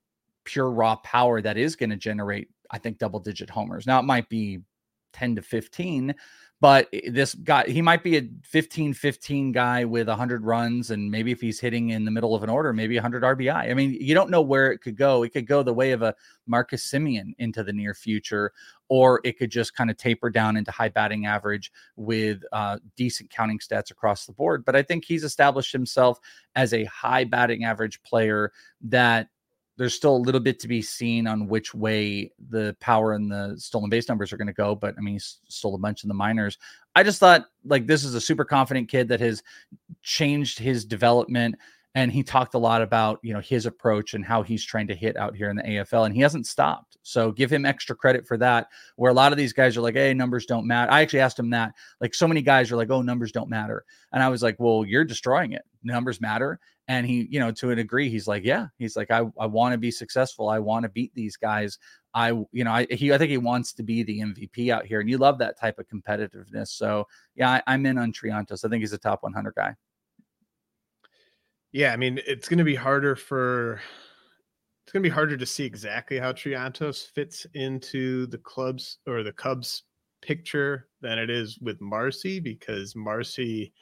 pure raw power that is going to generate, I think, double digit homers. Now it might be ten to fifteen, but this guy, he might be a fifteen fifteen guy with one hundred runs. And maybe if he's hitting in the middle of an order, maybe one hundred R B I. I mean, you don't know where it could go. It could go the way of a Marcus Semien into the near future, or it could just kind of taper down into high batting average with uh, decent counting stats across the board. But I think he's established himself as a high batting average player that there's still a little bit to be seen on which way the power and the stolen base numbers are going to go. But I mean, he stole a bunch in the minors. I just thought, like, this is a super confident kid that has changed his development. And he talked a lot about, you know, his approach and how he's trying to hit out here in the A F L, and he hasn't stopped. So give him extra credit for that, where a lot of these guys are like, hey, numbers don't matter. I actually asked him that. Like, so many guys are like, oh, numbers don't matter. And I was like, well, you're destroying it. Numbers matter. And he, you know, to a degree, he's like, yeah, he's like, I, I want to be successful. I want to beat these guys. I, you know, I, he, I think he wants to be the M V P out here, and you love that type of competitiveness. So yeah, I, I'm in on Triantos. I think he's a top one hundred guy. Yeah. I mean, it's going to be harder for, it's going to be harder to see exactly how Triantos fits into the club's or the Cubs picture than it is with Marsee, because Marsee,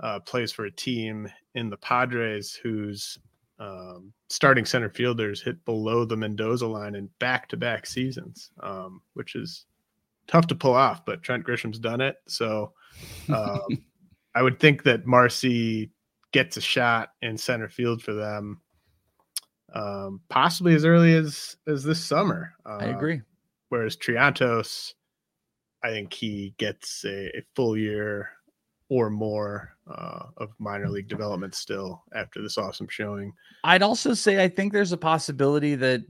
Uh, plays for a team in the Padres whose um, starting center fielders hit below the Mendoza line in back-to-back seasons, um, which is tough to pull off, but Trent Grisham's done it. So um, I would think that Marsee gets a shot in center field for them, um, possibly as early as, as this summer. Uh, I agree. Whereas Triantos, I think he gets a, a full year or more uh, of minor league development still after this awesome showing. I'd also say, I think there's a possibility that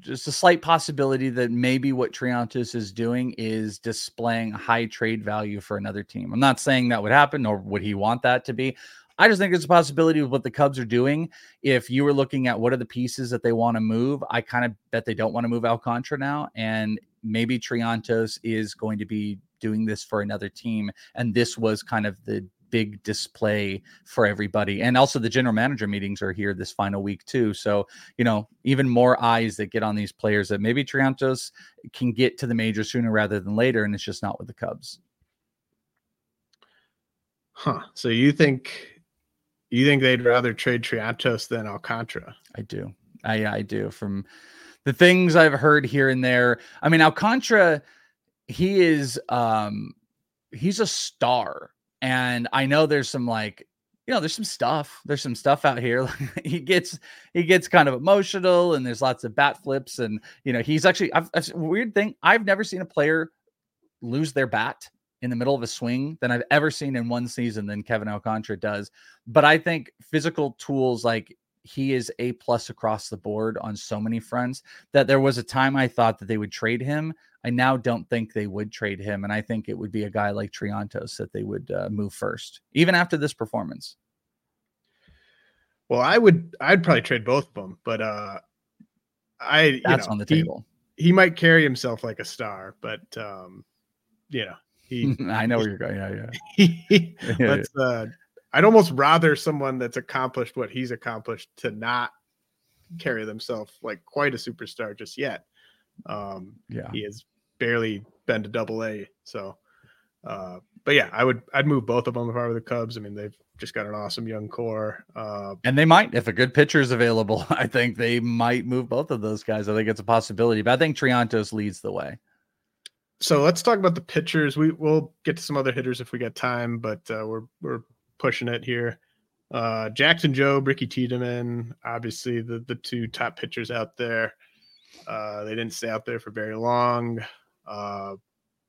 just a slight possibility that maybe what Triantos is doing is displaying high trade value for another team. I'm not saying that would happen, nor would he want that to be. I just think there's a possibility of what the Cubs are doing. If you were looking at what are the pieces that they want to move, I kind of bet they don't want to move Alcantara now. And maybe Triantos is going to be doing this for another team, and this was kind of the big display for everybody. And also the general manager meetings are here this final week too. So, you know, even more eyes that get on these players that maybe Triantos can get to the major sooner rather than later. And it's just not with the Cubs. Huh. So you think, you think they'd rather trade Triantos than Alcantara? I do. I, I do. From the things I've heard here and there. I mean, Alcantara, he is, um, he's a star. And I know there's some like, you know, there's some stuff, there's some stuff out here. he gets, he gets kind of emotional and there's lots of bat flips. And, you know, he's actually, I've, I've weird thing. I've never seen a player lose their bat in the middle of a swing than I've ever seen in one season than Kevin Alcantara does. But I think physical tools, like he is a plus across the board on so many fronts that there was a time I thought that they would trade him. I now don't think they would trade him. And I think it would be a guy like Triantos that they would uh, move first, even after this performance. Well, I would, I'd probably trade both of them, but uh, I, that's you know, on the he, table. He might carry himself like a star, but um, you know, he, I know where you're going. Yeah, yeah. he, yeah, let's, yeah. Uh, I'd almost rather someone that's accomplished what he's accomplished to not carry themselves like quite a superstar just yet. Um, yeah, he has barely been to Double A. So, uh, but yeah, I would, I'd move both of them if I were the Cubs. I mean, they've just got an awesome young core. Uh, and they might, if a good pitcher is available, I think they might move both of those guys. I think it's a possibility, but I think Triantos leads the way. So let's talk about the pitchers. We will get to some other hitters if we got time, but, uh, we're, we're pushing it here. Uh, Jackson Jobe, Ricky Tiedemann, obviously the, the two top pitchers out there. Uh, they didn't stay out there for very long. Uh,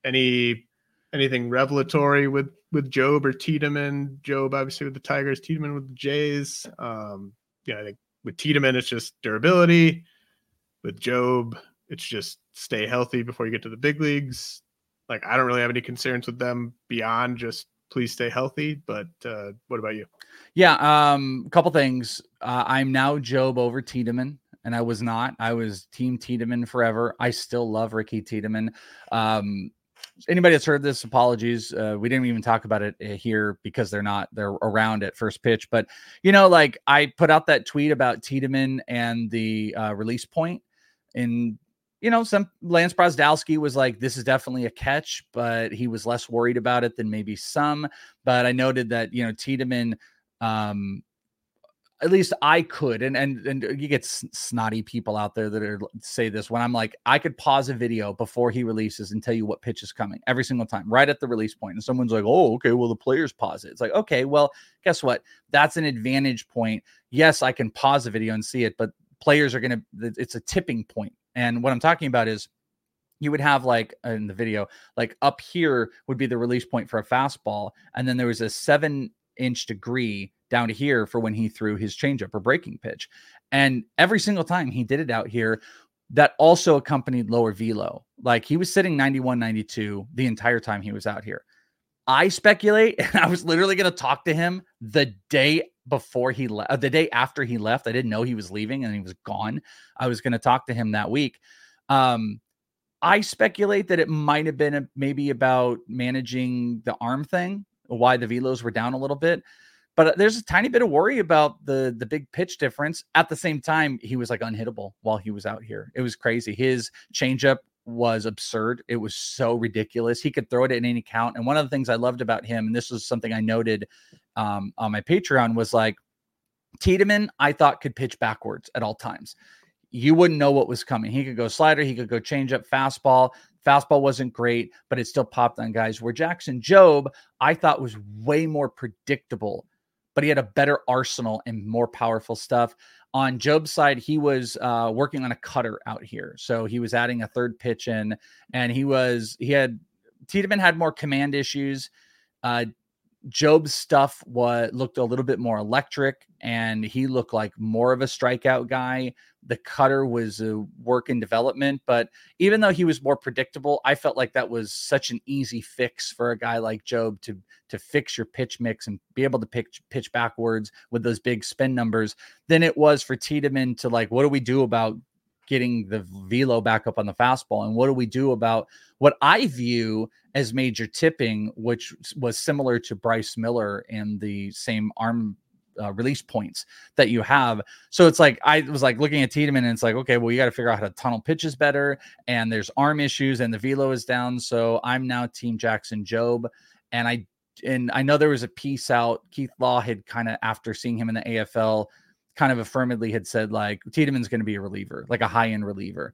any anything revelatory with, with Jobe or Tiedemann? Jobe obviously with the Tigers, Tiedemann with the Jays. Um, you know, I think with Tiedemann it's just durability. With Jobe, it's just stay healthy before you get to the big leagues. Like I don't really have any concerns with them beyond just please stay healthy. But uh, what about you? Yeah, a um, couple things. Uh, I'm now Jobe over Tiedemann. And I was not. I was Team Tiedemann forever. I still love Ricky Tiedemann. Um, anybody that's heard this, apologies. Uh, we didn't even talk about it here because they're not. They're around at first pitch. But, you know, like I put out that tweet about Tiedemann and the uh, release point. And, you know, some Lance Brozdowski was like, this is definitely a catch. But he was less worried about it than maybe some. But I noted that, you know, Tiedemann um, – at least I could. And, and, and you get snotty people out there that are say this when I'm like, I could pause a video before he releases and tell you what pitch is coming every single time, right at the release point. And someone's like, oh, okay, well the players pause it. It's like, okay, well guess what? That's an advantage point. Yes, I can pause the video and see it, but players are going to, it's a tipping point. And what I'm talking about is you would have like in the video, like up here would be the release point for a fastball. And then there was a seven inch degree down to here for when he threw his changeup or breaking pitch. And every single time he did it out here, that also accompanied lower velo. Like he was sitting ninety-one, ninety-two the entire time he was out here. I speculate, and I was literally going to talk to him the day before he left, the day after he left. I didn't know he was leaving and he was gone. I was going to talk to him that week. Um, I speculate that it might have been a, maybe about managing the arm thing, why the velos were down a little bit. But there's a tiny bit of worry about the the big pitch difference. At the same time, he was like unhittable while he was out here. It was crazy. His changeup was absurd. It was so ridiculous. He could throw it at any count. And one of the things I loved about him, and this was something I noted um, on my Patreon, was like Tiedemann, I thought could pitch backwards at all times. You wouldn't know what was coming. He could go slider. He could go changeup, fastball. Fastball wasn't great, but it still popped on guys. Where Jackson Jobe, I thought was way more predictable, but he had a better arsenal and more powerful stuff. On Jobe's side, he was uh, working on a cutter out here. So he was adding a third pitch in, and he was, he had, Tiedemann had more command issues. Uh, Jobe's stuff was, looked a little bit more electric, and he looked like more of a strikeout guy. The cutter was a work in development, but even though he was more predictable, I felt like that was such an easy fix for a guy like Jobe to, to fix your pitch mix and be able to pitch, pitch backwards with those big spin numbers than it was for Tiedemann to like, what do we do about getting the velo back up on the fastball? And what do we do about what I view as major tipping, which was similar to Bryce Miller and the same arm Uh, release points that you have? So it's like, I was like looking at Tiedemann and it's like, okay, well, you got to figure out how to tunnel pitches better, and there's arm issues and the velo is down. So I'm now team Jackson Jobe. And I, and I know there was a piece out. Keith Law had kind of, after seeing him in the A F L, kind of affirmatively had said like, Tiedemann's going to be a reliever, like a high end reliever.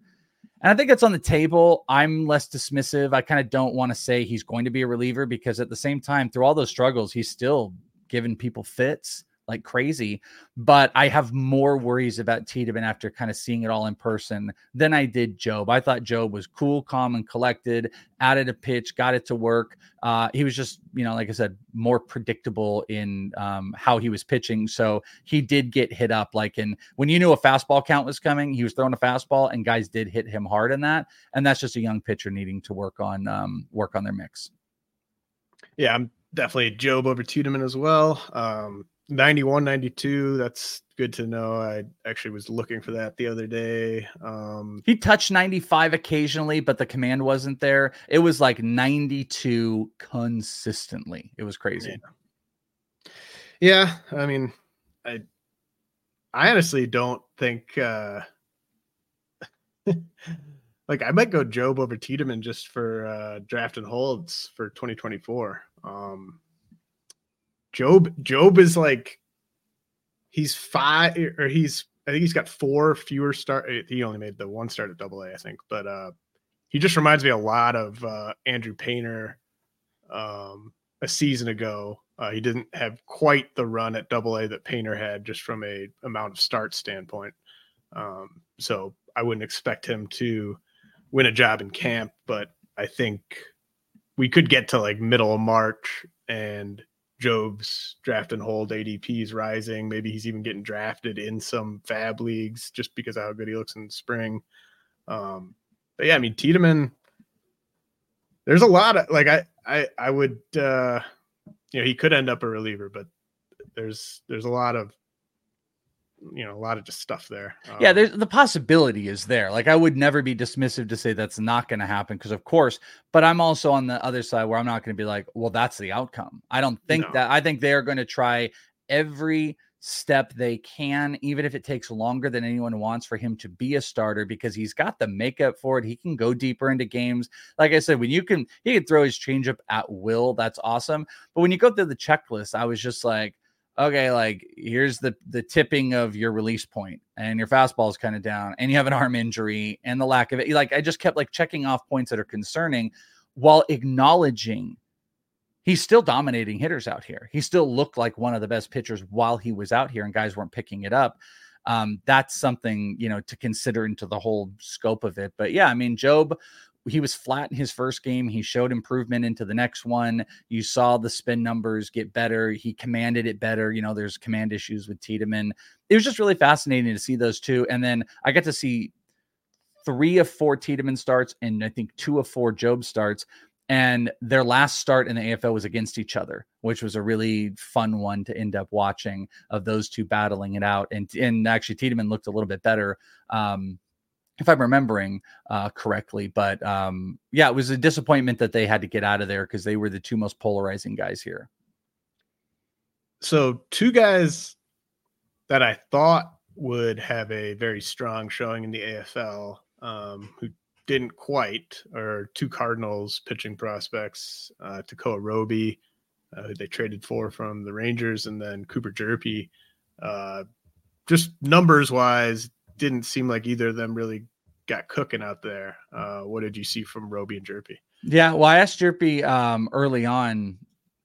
And I think that's on the table. I'm less dismissive. I kind of don't want to say he's going to be a reliever, because at the same time, through all those struggles, he's still giving people fits like crazy. But I have more worries about Tiedemann after kind of seeing it all in person than I did Jobe. I thought Jobe was cool, calm, and collected, added a pitch, got it to work. Uh, he was just, you know, like I said, more predictable in um, how he was pitching. So he did get hit up. Like, in when you knew a fastball count was coming, he was throwing a fastball, and guys did hit him hard in that. And that's just a young pitcher needing to work on, um, work on their mix. Yeah, I'm definitely Jobe over Tiedemann as well. Um, ninety-one, ninety-two. That's good to know. I actually was looking for that the other day. Um, he touched ninety-five occasionally, but the command wasn't there. It was like ninety-two consistently. It was crazy. Yeah. yeah I mean, I, I honestly don't think, uh, like I might go Jobe over Tiedemann just for uh draft and holds for twenty twenty-four. Um, Jobe Jobe is like, he's five or he's, I think he's got four fewer start. He only made the one start at double A, I think, but uh, he just reminds me a lot of uh, Andrew Painter um, a season ago. Uh, he didn't have quite the run at double A that Painter had, just from a amount of start standpoint. Um, so I wouldn't expect him to win a job in camp, but I think we could get to like middle of March and Jobe's draft and hold A D P is rising. Maybe he's even getting drafted in some fab leagues just because of how good he looks in the spring. Um, but yeah, I mean, Tiedemann, there's a lot of like, I, I, I would, uh, you know, he could end up a reliever, but there's, there's a lot of, you know, a lot of just stuff there. Um, yeah. There's the possibility is there. Like, I would never be dismissive to say that's not going to happen, because of course, but I'm also on the other side where I'm not going to be like, well, that's the outcome. I don't think no. that I think they are going to try every step they can, even if it takes longer than anyone wants for him to be a starter, because he's got the makeup for it. He can go deeper into games. Like I said, when you can, he can throw his changeup at will. That's awesome. But when you go through the checklist, I was just like, okay, like here's the the tipping of your release point, and your fastball is kind of down, and you have an arm injury, and the lack of it. Like, I just kept like checking off points that are concerning, while acknowledging he's still dominating hitters out here. He still looked like one of the best pitchers while he was out here, and guys weren't picking it up. Um, that's something, you know, to consider into the whole scope of it. But yeah, I mean, Jobe, he was flat in his first game. He showed improvement into the next one. You saw the spin numbers get better. He commanded it better. You know, there's command issues with Tiedemann. It was just really fascinating to see those two. And then I got to see three of four Tiedemann starts, and I think two of four Jobe starts. And their last start in the A F L was against each other, which was a really fun one to end up watching, of those two battling it out. And, and actually Tiedemann looked a little bit better, Um, if I'm remembering uh, correctly, but um, yeah, it was a disappointment that they had to get out of there, because they were the two most polarizing guys here. So two guys that I thought would have a very strong showing in the A F L, um, who didn't quite, are two Cardinals pitching prospects, uh, Tekoah Roby, uh, who they traded for from the Rangers, and then Cooper Hjerpe. Uh, just numbers wise, didn't seem like either of them really got cooking out there. Uh, what did you see from Roby and Hjerpe? Yeah, well, I asked Hjerpe um, early on.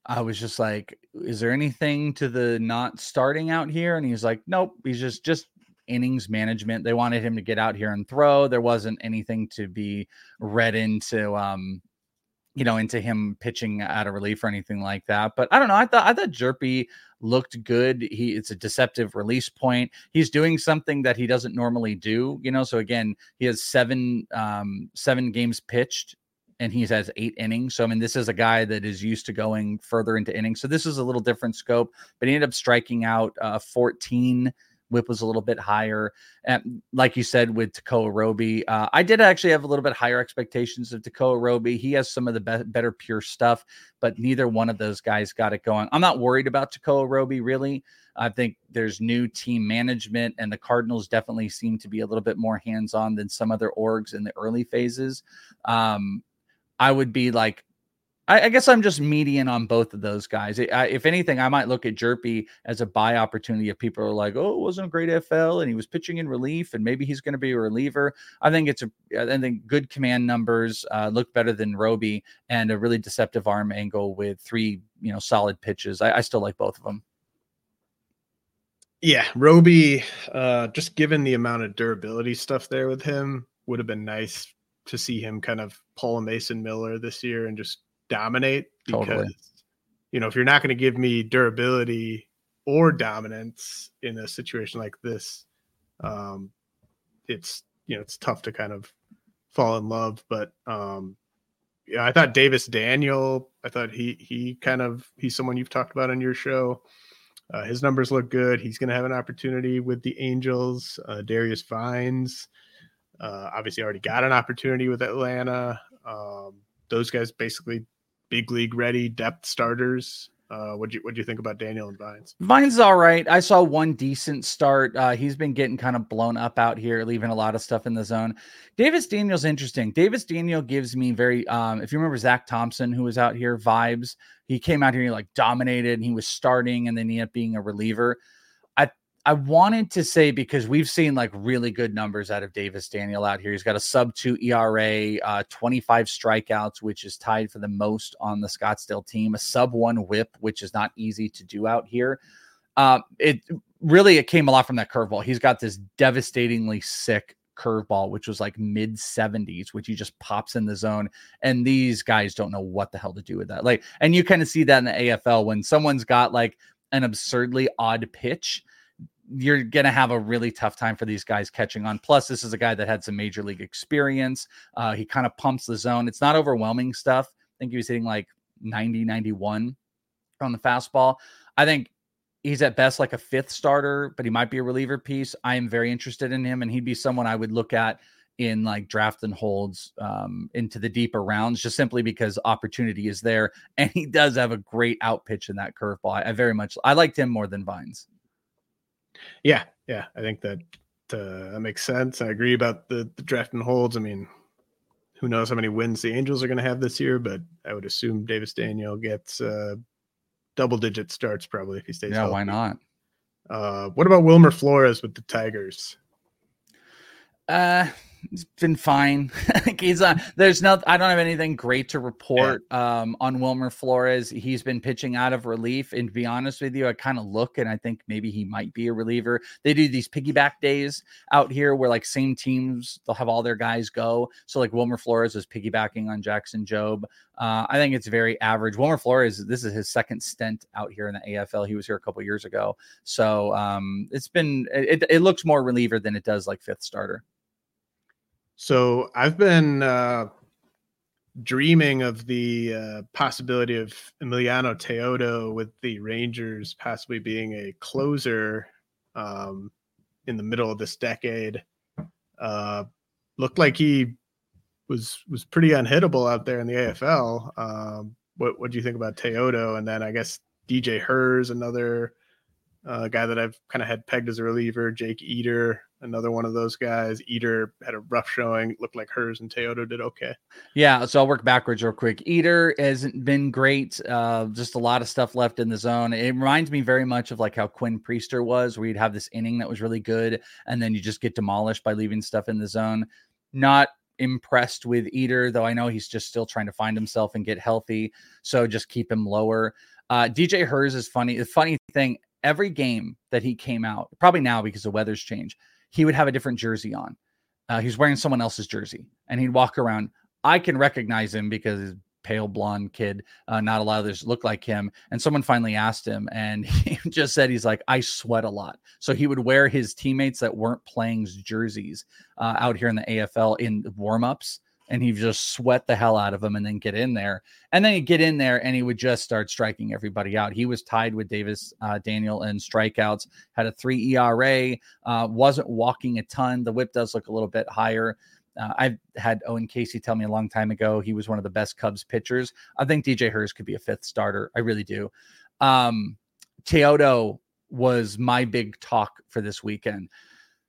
I was just like, is there anything to the not starting out here? And he was like, nope, he's just, just innings management. They wanted him to get out here and throw. There wasn't anything to be read into, um, you know, into him pitching out of relief or anything like that. But I don't know. I thought, I thought Hjerpe looked good. He, it's a deceptive release point. He's doing something that he doesn't normally do, you know? So again, he has seven, um, seven games pitched, and he has eight innings. So, I mean, this is a guy that is used to going further into innings. So this is a little different scope, but he ended up striking out uh fourteen whip was a little bit higher. And like you said, with Tekoah Roby, uh, I did actually have a little bit higher expectations of Tekoah Roby. He has some of the be- better pure stuff, but neither one of those guys got it going. I'm not worried about Tekoah Roby, really. I think there's new team management, and the Cardinals definitely seem to be a little bit more hands-on than some other orgs in the early phases. Um, I would be like, I, I guess I'm just median on both of those guys. I, I, if anything, I might look at Hjerpe as a buy opportunity if people are like, oh, it wasn't a great F L and he was pitching in relief and maybe he's going to be a reliever. I think it's a, I think good command numbers, uh, look better than Roby, and a really deceptive arm angle with three, you know, solid pitches. I, I still like both of them. Yeah, Roby, uh, just given the amount of durability stuff there with him, would have been nice to see him kind of pull a Mason Miller this year and just dominate. Because, totally. You know, if you're not going to give me durability or dominance in a situation like this, um, it's, you know, it's tough to kind of fall in love. But um, yeah, I thought Davis Daniel, I thought he he kind of, he's someone you've talked about on your show. Uh, his numbers look good. He's going to have an opportunity with the Angels. Uh, Darius Vines uh, obviously already got an opportunity with Atlanta. Um, those guys basically big league ready depth starters. Uh, what do you what do you think about Daniel and Vines? Vines is all right. I saw one decent start. Uh, he's been getting kind of blown up out here, leaving a lot of stuff in the zone. Davis Daniel's interesting. Davis Daniel gives me very, um, if you remember Zach Thompson, who was out here, vibes. He came out here and he like dominated, and he was starting, and then he ended up being a reliever. I I wanted to say, because we've seen like really good numbers out of Davis Daniel out here. He's got a sub two E R A, uh, twenty-five strikeouts, which is tied for the most on the Scottsdale team, a sub one whip, which is not easy to do out here. Uh, it really, it came a lot from that curveball. He's got this devastatingly sick curveball, which was like mid seventies, which he just pops in the zone. And these guys don't know what the hell to do with that. Like, and you kind of see that in the A F L when someone's got like an absurdly odd pitch, you're going to have a really tough time for these guys catching on. Plus, this is a guy that had some major league experience. Uh, he kind of pumps the zone. It's not overwhelming stuff. I think he was hitting like ninety, ninety-one on the fastball. I think he's at best like a fifth starter, but he might be a reliever piece. I am very interested in him, and he'd be someone I would look at in like draft and holds um, into the deeper rounds, just simply because opportunity is there. And he does have a great out pitch in that curveball. I, I very much, I liked him more than Vines. Yeah. Yeah. I think that, uh, that makes sense. I agree about the, the draft and holds. I mean, who knows how many wins the Angels are going to have this year, but I would assume Davis Daniel gets uh double digit starts probably if he stays. Yeah. Healthy. Why not? Uh, what about Wilmer Flores with the Tigers? Uh, It's been fine. he's on. There's no. I don't have anything great to report yeah. um, on Wilmer Flores. He's been pitching out of relief, and to be honest with you, I kind of look and I think maybe he might be a reliever. They do these piggyback days out here where like same teams, they'll have all their guys go. So like Wilmer Flores is piggybacking on Jackson Jobe. Uh, I think it's very average. Wilmer Flores, this is his second stint out here in the A F L. He was here a couple years ago, so um, it's been. It, it looks more reliever than it does like fifth starter. So I've been uh, dreaming of the uh, possibility of Emiliano Teodo with the Rangers possibly being a closer um, in the middle of this decade. Uh, looked like he was was pretty unhittable out there in the A F L. Um, what what do you think about Teodo? And then I guess D J Herz, another uh, guy that I've kind of had pegged as a reliever, Jake Eder. Another one of those guys. Eder had a rough showing. Looked like Herz and Teodo did okay. Yeah, so I'll work backwards real quick. Eder hasn't been great. Uh, just a lot of stuff left in the zone. It reminds me very much of like how Quinn Priester was, where you'd have this inning that was really good, and then you just get demolished by leaving stuff in the zone. Not impressed with Eder, though I know he's just still trying to find himself and get healthy, so just keep him lower. Uh, D J Herz is funny. The funny thing, every game that he came out, probably now because the weather's changed, he would have a different jersey on. Uh, he was wearing someone else's jersey, and he'd walk around. I can recognize him because he's a pale blonde kid. Uh, not a lot of others look like him. And someone finally asked him, and he just said, he's like, I sweat a lot. So he would wear his teammates that weren't playing's jerseys uh, out here in the A F L in warmups. and he just sweat the hell out of him and then get in there. And then he'd get in there and he would just start striking everybody out. He was tied with Davis uh, Daniel in strikeouts, had a three E R A, uh, wasn't walking a ton. The whip does look a little bit higher. Uh, I've had Owen Casey tell me a long time ago he was one of the best Cubs pitchers. I think D J Herz could be a fifth starter. I really do. Um, Teodo was my big talk for this weekend.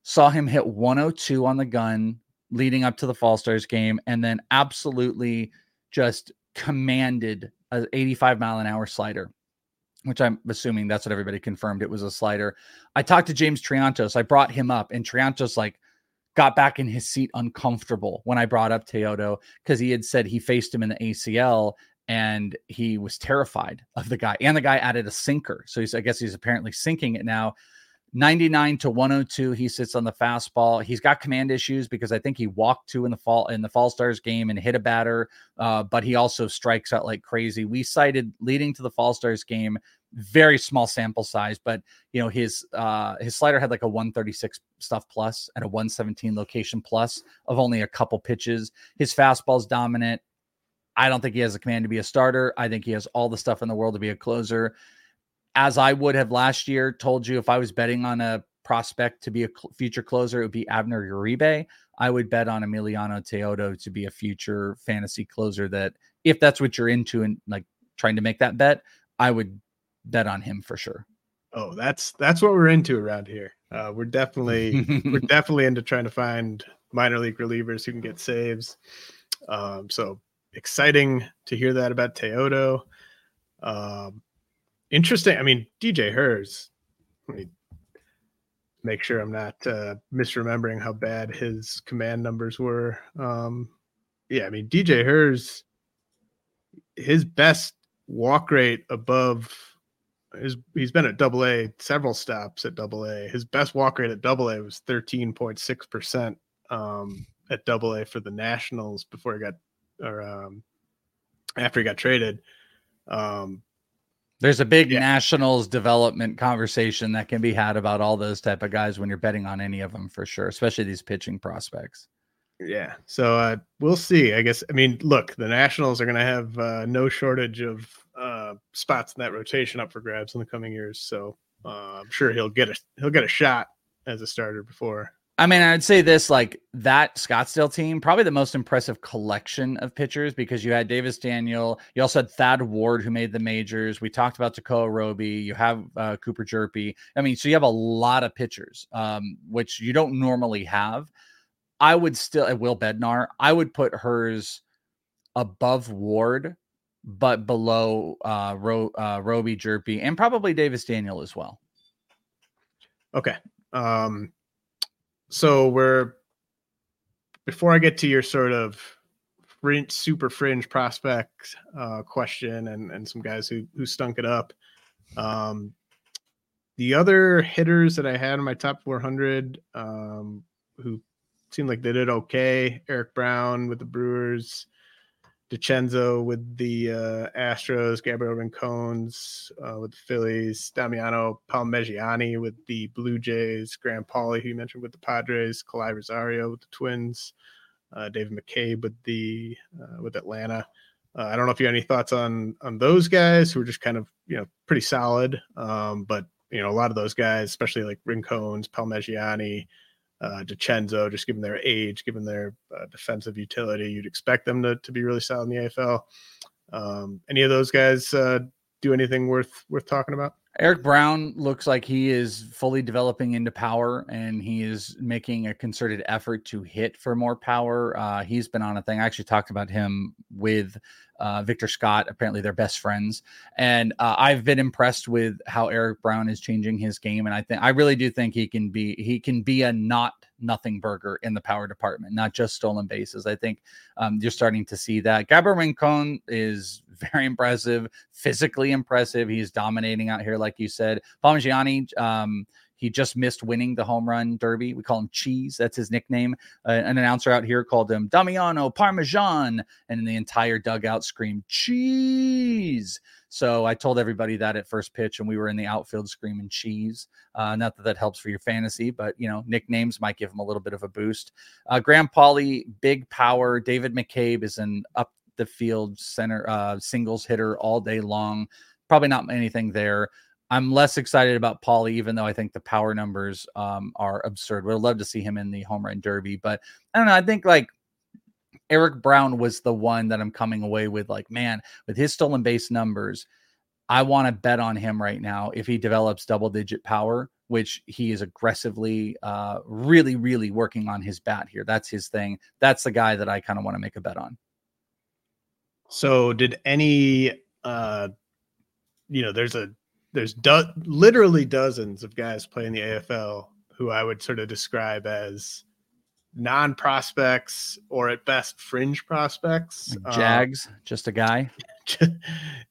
Saw him hit one oh two on the gun leading up to the Fall Stars game, and then absolutely just commanded an eighty-five mile an hour slider, which I'm assuming that's what everybody confirmed. It was a slider. I talked to James Triantos. I brought him up, and Triantos like got back in his seat uncomfortable when I brought up Teodo, because he had said he faced him in the A C L and he was terrified of the guy, and the guy added a sinker. So he's, I guess he's apparently sinking it now. ninety-nine to one oh two. He sits on the fastball. He's got command issues because I think he walked two in the fall in the Fall Stars game and hit a batter. Uh, but he also strikes out like crazy. We cited leading to the Fall Stars game, very small sample size, but you know, his, uh, his slider had like a one thirty-six stuff plus and a one seventeen location plus of only a couple pitches. His fastball's dominant. I don't think he has the command to be a starter. I think he has all the stuff in the world to be a closer. As I would have last year told you, if I was betting on a prospect to be a cl- future closer, it would be Avner Uribe. I would bet on Emiliano Teodo to be a future fantasy closer, that if that's what you're into and like trying to make that bet, I would bet on him for sure. Oh, that's, that's what we're into around here. Uh, we're definitely, we're definitely into trying to find minor league relievers who can get saves. Um, so exciting to hear that about Teodo. Um, Interesting. I mean, D J Herz, let me make sure I'm not uh, misremembering how bad his command numbers were. Um, yeah, I mean, D J Herz, his best walk rate above his, he's been at double A, several stops at double A. His best walk rate at double A was thirteen point six percent um, at double A for the Nationals before he got, or um, after he got traded. Um, There's a big yeah. Nationals development conversation that can be had about all those type of guys when you're betting on any of them for sure, especially these pitching prospects. Yeah. So uh, we'll see, I guess. I mean, look, the Nationals are going to have uh, no shortage of uh, spots in that rotation up for grabs in the coming years. So uh, I'm sure he'll get a, he'll get a shot as a starter before. I mean, I'd say this, like that Scottsdale team, probably the most impressive collection of pitchers, because you had Davis Daniel. You also had Thad Ward, who made the majors. We talked about Tekoah Roby. You have uh, Cooper Hjerpe. I mean, so you have a lot of pitchers, um, which you don't normally have. I would still, at Will Bednar, I would put hers above Ward, but below uh, Ro- uh, Roby, Hjerpe, and probably Davis Daniel as well. Okay. Um So we're, before I get to your sort of fringe, super fringe prospect uh, question and, and some guys who, who stunk it up. Um, the other hitters that I had in my top four hundred um, who seemed like they did okay. Eric Brown with the Brewers, DiCenzo with the uh, Astros, Gabriel Rincones uh, with the Phillies, Damiano Palmegiani with the Blue Jays, Graham Pauley, who you mentioned, with the Padres, Kalai Rosario with the Twins, uh, David McCabe with the uh, with Atlanta. Uh, I don't know if you have any thoughts on on those guys who are just kind of, you know, pretty solid, um, but you know, a lot of those guys, especially like Rincones, Palmegiani, Uh, DiCenzo, just given their age, given their uh, defensive utility, you'd expect them to, to be really solid in the A F L. Um, any of those guys uh, do anything worth worth talking about? Eric Brown looks like he is fully developing into power, and he is making a concerted effort to hit for more power. Uh, he's been on a thing. I actually talked about him with uh, Victor Scott. Apparently they're best friends. And uh, I've been impressed with how Eric Brown is changing his game. And I think, I really do think he can be, he can be a not nothing burger in the power department, not just stolen bases. I think um, you're starting to see that. Gabriel Rincon is very impressive, physically impressive. He's dominating out here, like you said. Palmegiani, um, He just missed winning the home run derby. We call him Cheese. That's his nickname. Uh, an announcer out here called him Damiano Parmesan, and the entire dugout screamed Cheese. So I told everybody that at first pitch, and we were in the outfield screaming Cheese. Uh, not that that helps for your fantasy, but, you know, nicknames might give him a little bit of a boost. Uh, Graham Pauley, big power. David McCabe is an up the field center uh, singles hitter all day long. Probably not anything there. I'm less excited about Pauley, even though I think the power numbers um, are absurd. Would love to see him in the home run derby, but I don't know. I think like Eric Brown was the one that I'm coming away with. Like, man, with his stolen base numbers, I want to bet on him right now. If he develops double digit power, which he is aggressively uh, really, really working on his bat here. That's his thing. That's the guy that I kind of want to make a bet on. So did any, uh, you know, there's a, There's do- literally dozens of guys playing the A F L who I would sort of describe as non-prospects or at best fringe prospects. Like Jags, um, just a guy, just,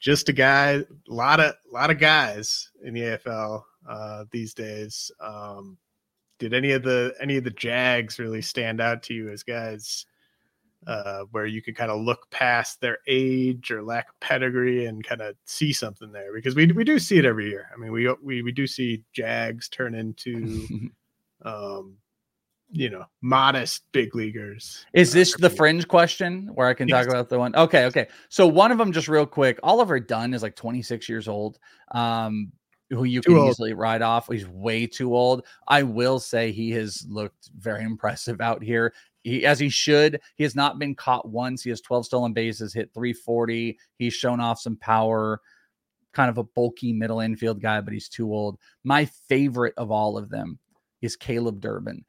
just a guy. A lot of lot of guys in the A F L uh, these days. Um, did any of the any of the Jags really stand out to you as guys uh, where you could kind of look past their age or lack of pedigree and kind of see something there? Because we we do see it every year. I mean, we, we, we do see Jags turn into, um, you know, modest big leaguers. Is this uh, the fringe question where I can yes. talk about the one? Okay. Okay. So one of them, just real quick, Oliver Dunn is like twenty-six years old. Um, who you too can old. easily write off. He's way too old. I will say he has looked very impressive out here. He, as he should, he has not been caught once. He has twelve stolen bases, hit three forty. He's shown off some power, kind of a bulky middle infield guy, but he's too old. My favorite of all of them is Caleb Durbin.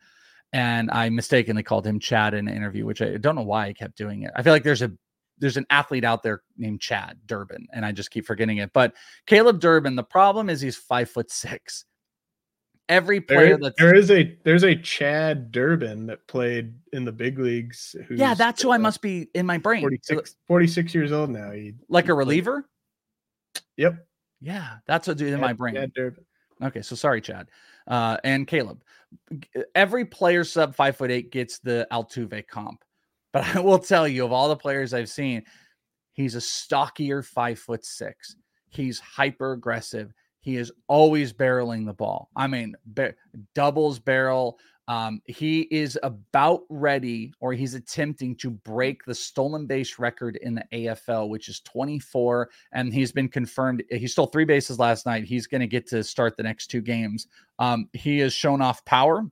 And I mistakenly called him Chad in an interview, which I don't know why I kept doing it. I feel like there's a there's an athlete out there named Chad Durbin, and I just keep forgetting it. But Caleb Durbin, the problem is he's five foot six. Every player that there is a there's a Chad Durbin that played in the big leagues. Who's, yeah, that's who uh, I must be in my brain. forty-six, forty-six years old now. He, like he a reliever. Played. Yep. Yeah, that's what dude in my brain. Chad Durbin. Okay, so sorry, Chad, uh, and Caleb. Every player sub five foot eight gets the Altuve comp, but I will tell you, of all the players I've seen, he's a stockier five foot six. He's hyper aggressive. He is always barreling the ball. I mean, bar- doubles barrel. Um, he is about ready, or he's attempting to break the stolen base record in the A F L, which is twenty-four. And he's been confirmed. He stole three bases last night. He's going to get to start the next two games. Um, he has shown off power.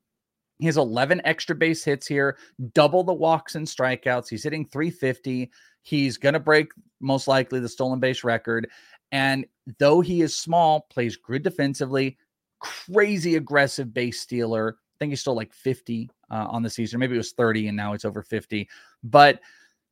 He has eleven extra base hits here, double the walks and strikeouts. He's hitting three fifty. He's going to break, most likely, the stolen base record. And though he is small, plays good defensively, crazy aggressive base stealer. I think he stole like fifty uh, on the season. Maybe it was thirty and now it's over fifty. But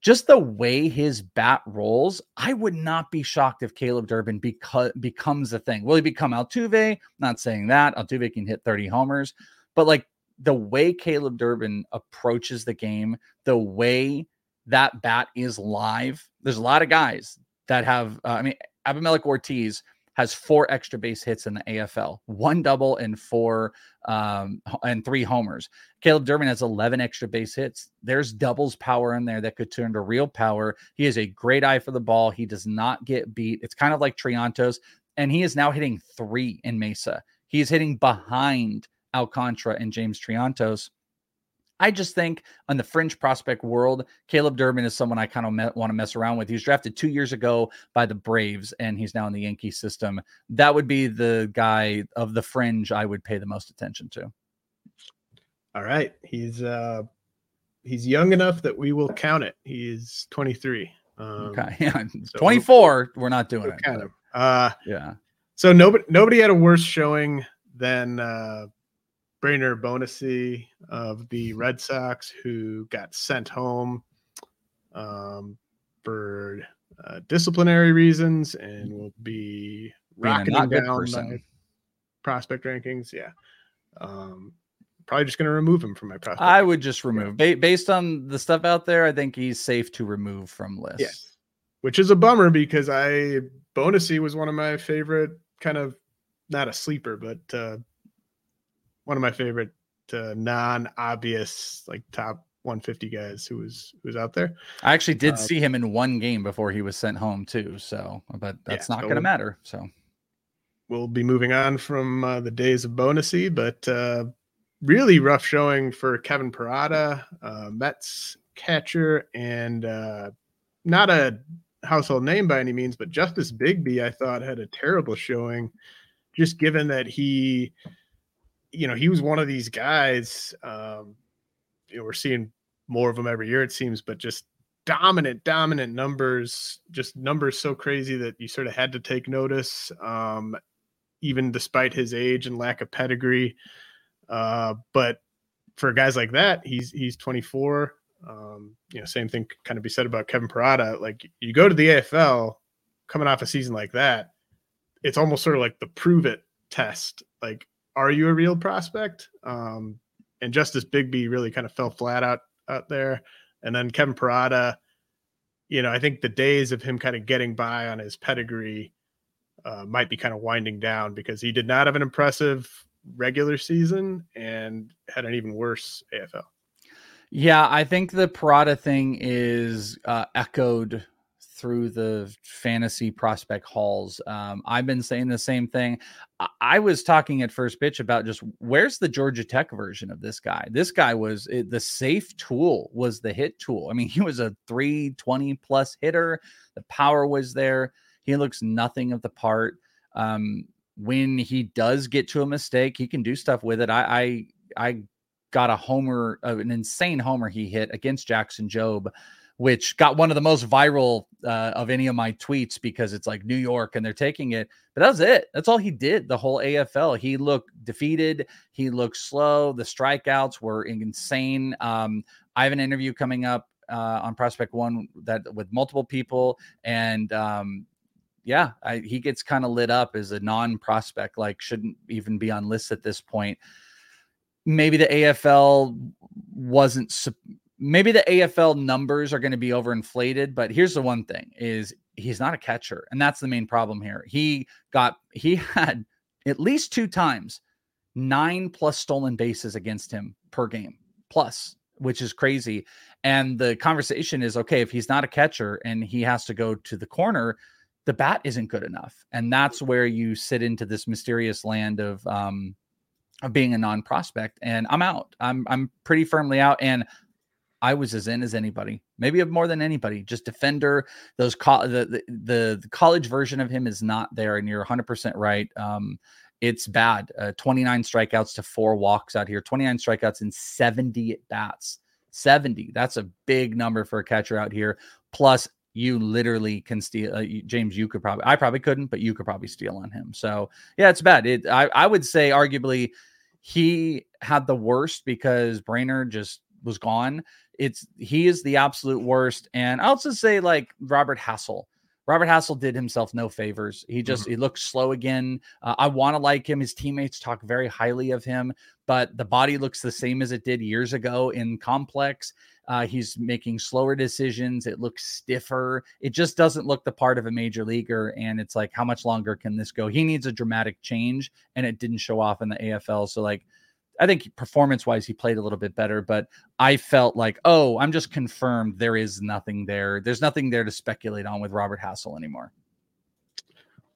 just the way his bat rolls, I would not be shocked if Caleb Durbin beco- becomes a thing. Will he become Altuve? Not saying that. Altuve can hit thirty homers. But like the way Caleb Durbin approaches the game, the way that bat is live, there's a lot of guys that have, uh, I mean, Abimelec Ortiz has four extra base hits in the A F L, one double and four um, and three homers. Caleb Durbin has eleven extra base hits. There's doubles power in there that could turn to real power. He has a great eye for the ball. He does not get beat. It's kind of like Triantos, and he is now hitting three in Mesa. He's hitting behind Alcantara and James Triantos. I just think on the fringe prospect world, Caleb Durbin is someone I kind of me- want to mess around with. He was drafted two years ago by the Braves, and he's now in the Yankee system. That would be the guy of the fringe I would pay the most attention to. All right. He's uh, he's young enough that we will count it. He's twenty-three. Um, okay. Yeah. So twenty-four, we'll, we're not doing we'll it. Count him. Uh, yeah. So nobody nobody had a worse showing than uh, – Brainer Bonacci of the Red Sox, who got sent home um, for uh, disciplinary reasons and will be rocketing down prospect rankings. Yeah. Um, probably just going to remove him from my prospect. I would just remove. Ba- based on the stuff out there, I think he's safe to remove from lists. Yes. Which is a bummer because I Bonacci was one of my favorite kind of, not a sleeper, but uh, one of my favorite uh, non-obvious like top one fifty guys who was who was out there. I actually did uh, see him in one game before he was sent home too. So, but that's yeah, not so going to matter. So we'll be moving on from uh, the days of Bonacy, but uh, really rough showing for Kevin Parada, uh, Mets catcher, and uh, not a household name by any means, but Justice Bigbee, I thought, had a terrible showing, just given that he, you know, he was one of these guys. Um, you know, we're seeing more of them every year, it seems, but just dominant, dominant numbers, just numbers so crazy that you sort of had to take notice, um, even despite his age and lack of pedigree. Uh, but for guys like that, he's he's twenty-four. Um, you know, same thing kind of be said about Kevin Parada. Like, you go to the A F L coming off a season like that, it's almost sort of like the prove it test. Like, are you a real prospect? Um, and Justice Bigbee really kind of fell flat out out there. And then Kevin Parada, you know, I think the days of him kind of getting by on his pedigree uh, might be kind of winding down, because he did not have an impressive regular season and had an even worse A F L. Yeah, I think the Parada thing is uh, echoed through the fantasy prospect halls. Um, I've been saying the same thing. I-, I was talking at First Pitch about just where's the Georgia Tech version of this guy? This guy was it, the safe tool was the hit tool. I mean, he was a three twenty plus hitter. The power was there. He looks nothing of the part. Um, when he does get to a mistake, he can do stuff with it. I, I, I, got a homer, uh, an insane homer he hit against Jackson Jobe, which got one of the most viral uh, of any of my tweets, because it's like New York and they're taking it. But that was it. That's all he did the whole A F L. He looked defeated. He looked slow. The strikeouts were insane. Um, I have an interview coming up uh, on Prospect One that with multiple people. And um, yeah, I, he gets kind of lit up as a non-prospect, like shouldn't even be on lists at this point. Maybe the A F L wasn't, maybe the A F L numbers are going to be overinflated, but here's the one thing is he's not a catcher. And that's the main problem here. He got, he had at least two times nine plus stolen bases against him per game plus, which is crazy. And the conversation is, okay, if he's not a catcher and he has to go to the corner, the bat isn't good enough. And that's where you sit into this mysterious land of, um, of being a non-prospect, and I'm out. I'm I'm pretty firmly out, and I was as in as anybody, maybe more than anybody. Just defender. Those co- the, the the the college version of him is not there, and you're one hundred percent right. Um, it's bad. Uh, twenty-nine strikeouts to four walks out here. twenty-nine strikeouts and seventy at bats. seventy. That's a big number for a catcher out here. Plus, you literally can steal uh, James. You could probably. I probably couldn't, but you could probably steal on him. So yeah, it's bad. It. I I would say arguably. He had the worst because Brainerd just was gone. It's he is the absolute worst. And I also say like Robert Hassell. Robert Hassell did himself no favors. He just mm-hmm. he looked slow again. Uh, I want to like him. His teammates talk very highly of him, but the body looks the same as it did years ago in complex. Uh, he's making slower decisions. It looks stiffer. It just doesn't look the part of a major leaguer. And it's like, how much longer can this go? He needs a dramatic change, and it didn't show off in the A F L. So like, I think performance wise, he played a little bit better, but I felt like, oh, I'm just confirmed. There is nothing there. There's nothing there to speculate on with Robert Hassell anymore.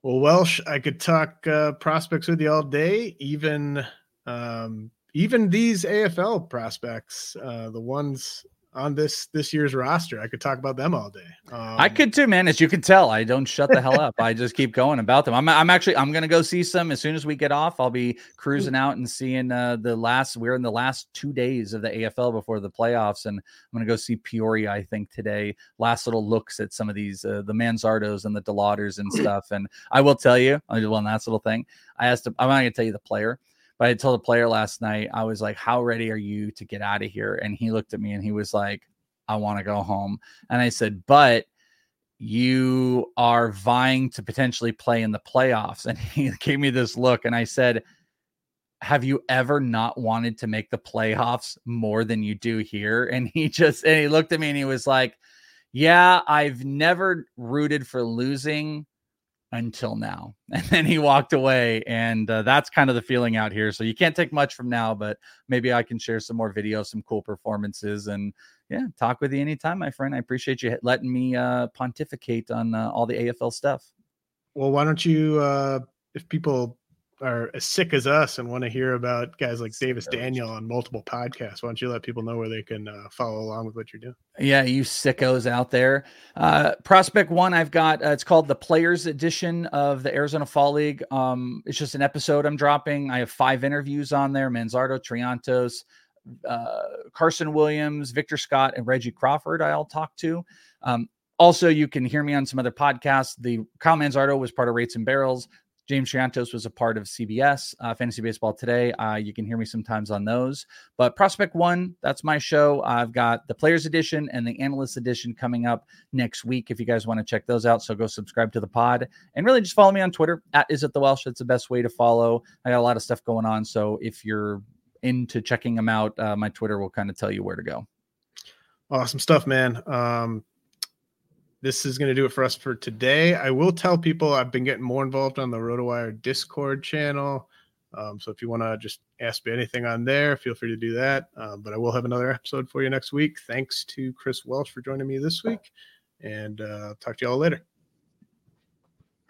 Well, Welsh, I could talk uh, prospects with you all day, even, um, even these A F L prospects, uh, the ones on this this year's roster. I could talk about them all day. Um, I could too, man. As you can tell, I don't shut the hell up. I just keep going about them. I'm I'm actually I'm gonna go see some as soon as we get off. I'll be cruising out and seeing uh, the last. We're in the last two days of the A F L before the playoffs, and I'm gonna go see Peoria. I think today. Last little looks at some of these uh, the Manzardos and the DeLauters and stuff. And I will tell you, I'll do one last little thing. I asked. Him, I'm not gonna tell you the player. But I told a player last night, I was like, how ready are you to get out of here? And he looked at me and he was like, I want to go home. And I said, but you are vying to potentially play in the playoffs. And he gave me this look. And I said, have you ever not wanted to make the playoffs more than you do here? And he just, and he looked at me and he was like, yeah, I've never rooted for losing, until now. And then he walked away, and uh, that's kind of the feeling out here. So you can't take much from now, but maybe I can share some more videos, some cool performances, and yeah, talk with you anytime, my friend. I appreciate you letting me uh, pontificate on uh, all the A F L stuff. Well, why don't you, uh, if people are as sick as us and want to hear about guys like Davis Daniel on multiple podcasts, why don't you let people know where they can uh, follow along with what you're doing? Yeah, you sickos out there. Uh, Prospect One, I've got, uh, it's called the Players Edition of the Arizona Fall League. Um, it's just an episode I'm dropping. I have five interviews on there: Manzardo, Triantos, uh, Carson Williams, Victor Scott, and Reggie Crawford. I all talk to. Um, also, you can hear me on some other podcasts. The Kyle Manzardo was part of Rates and Barrels. James Triantos was a part of C B S, uh, Fantasy Baseball Today. Uh, you can hear me sometimes on those. But Prospect One, that's my show. I've got the Players Edition and the Analyst Edition coming up next week if you guys want to check those out. So go subscribe to the pod. And really just follow me on Twitter, at IsItTheWelsh. That's the best way to follow. I got a lot of stuff going on. So if you're into checking them out, uh, my Twitter will kind of tell you where to go. Awesome stuff, man. Um This is going to do it for us for today. I will tell people I've been getting more involved on the RotoWire Discord channel. Um, so if you want to just ask me anything on there, feel free to do that. Um, but I will have another episode for you next week. Thanks to Chris Welsh for joining me this week. And uh, talk to you all later.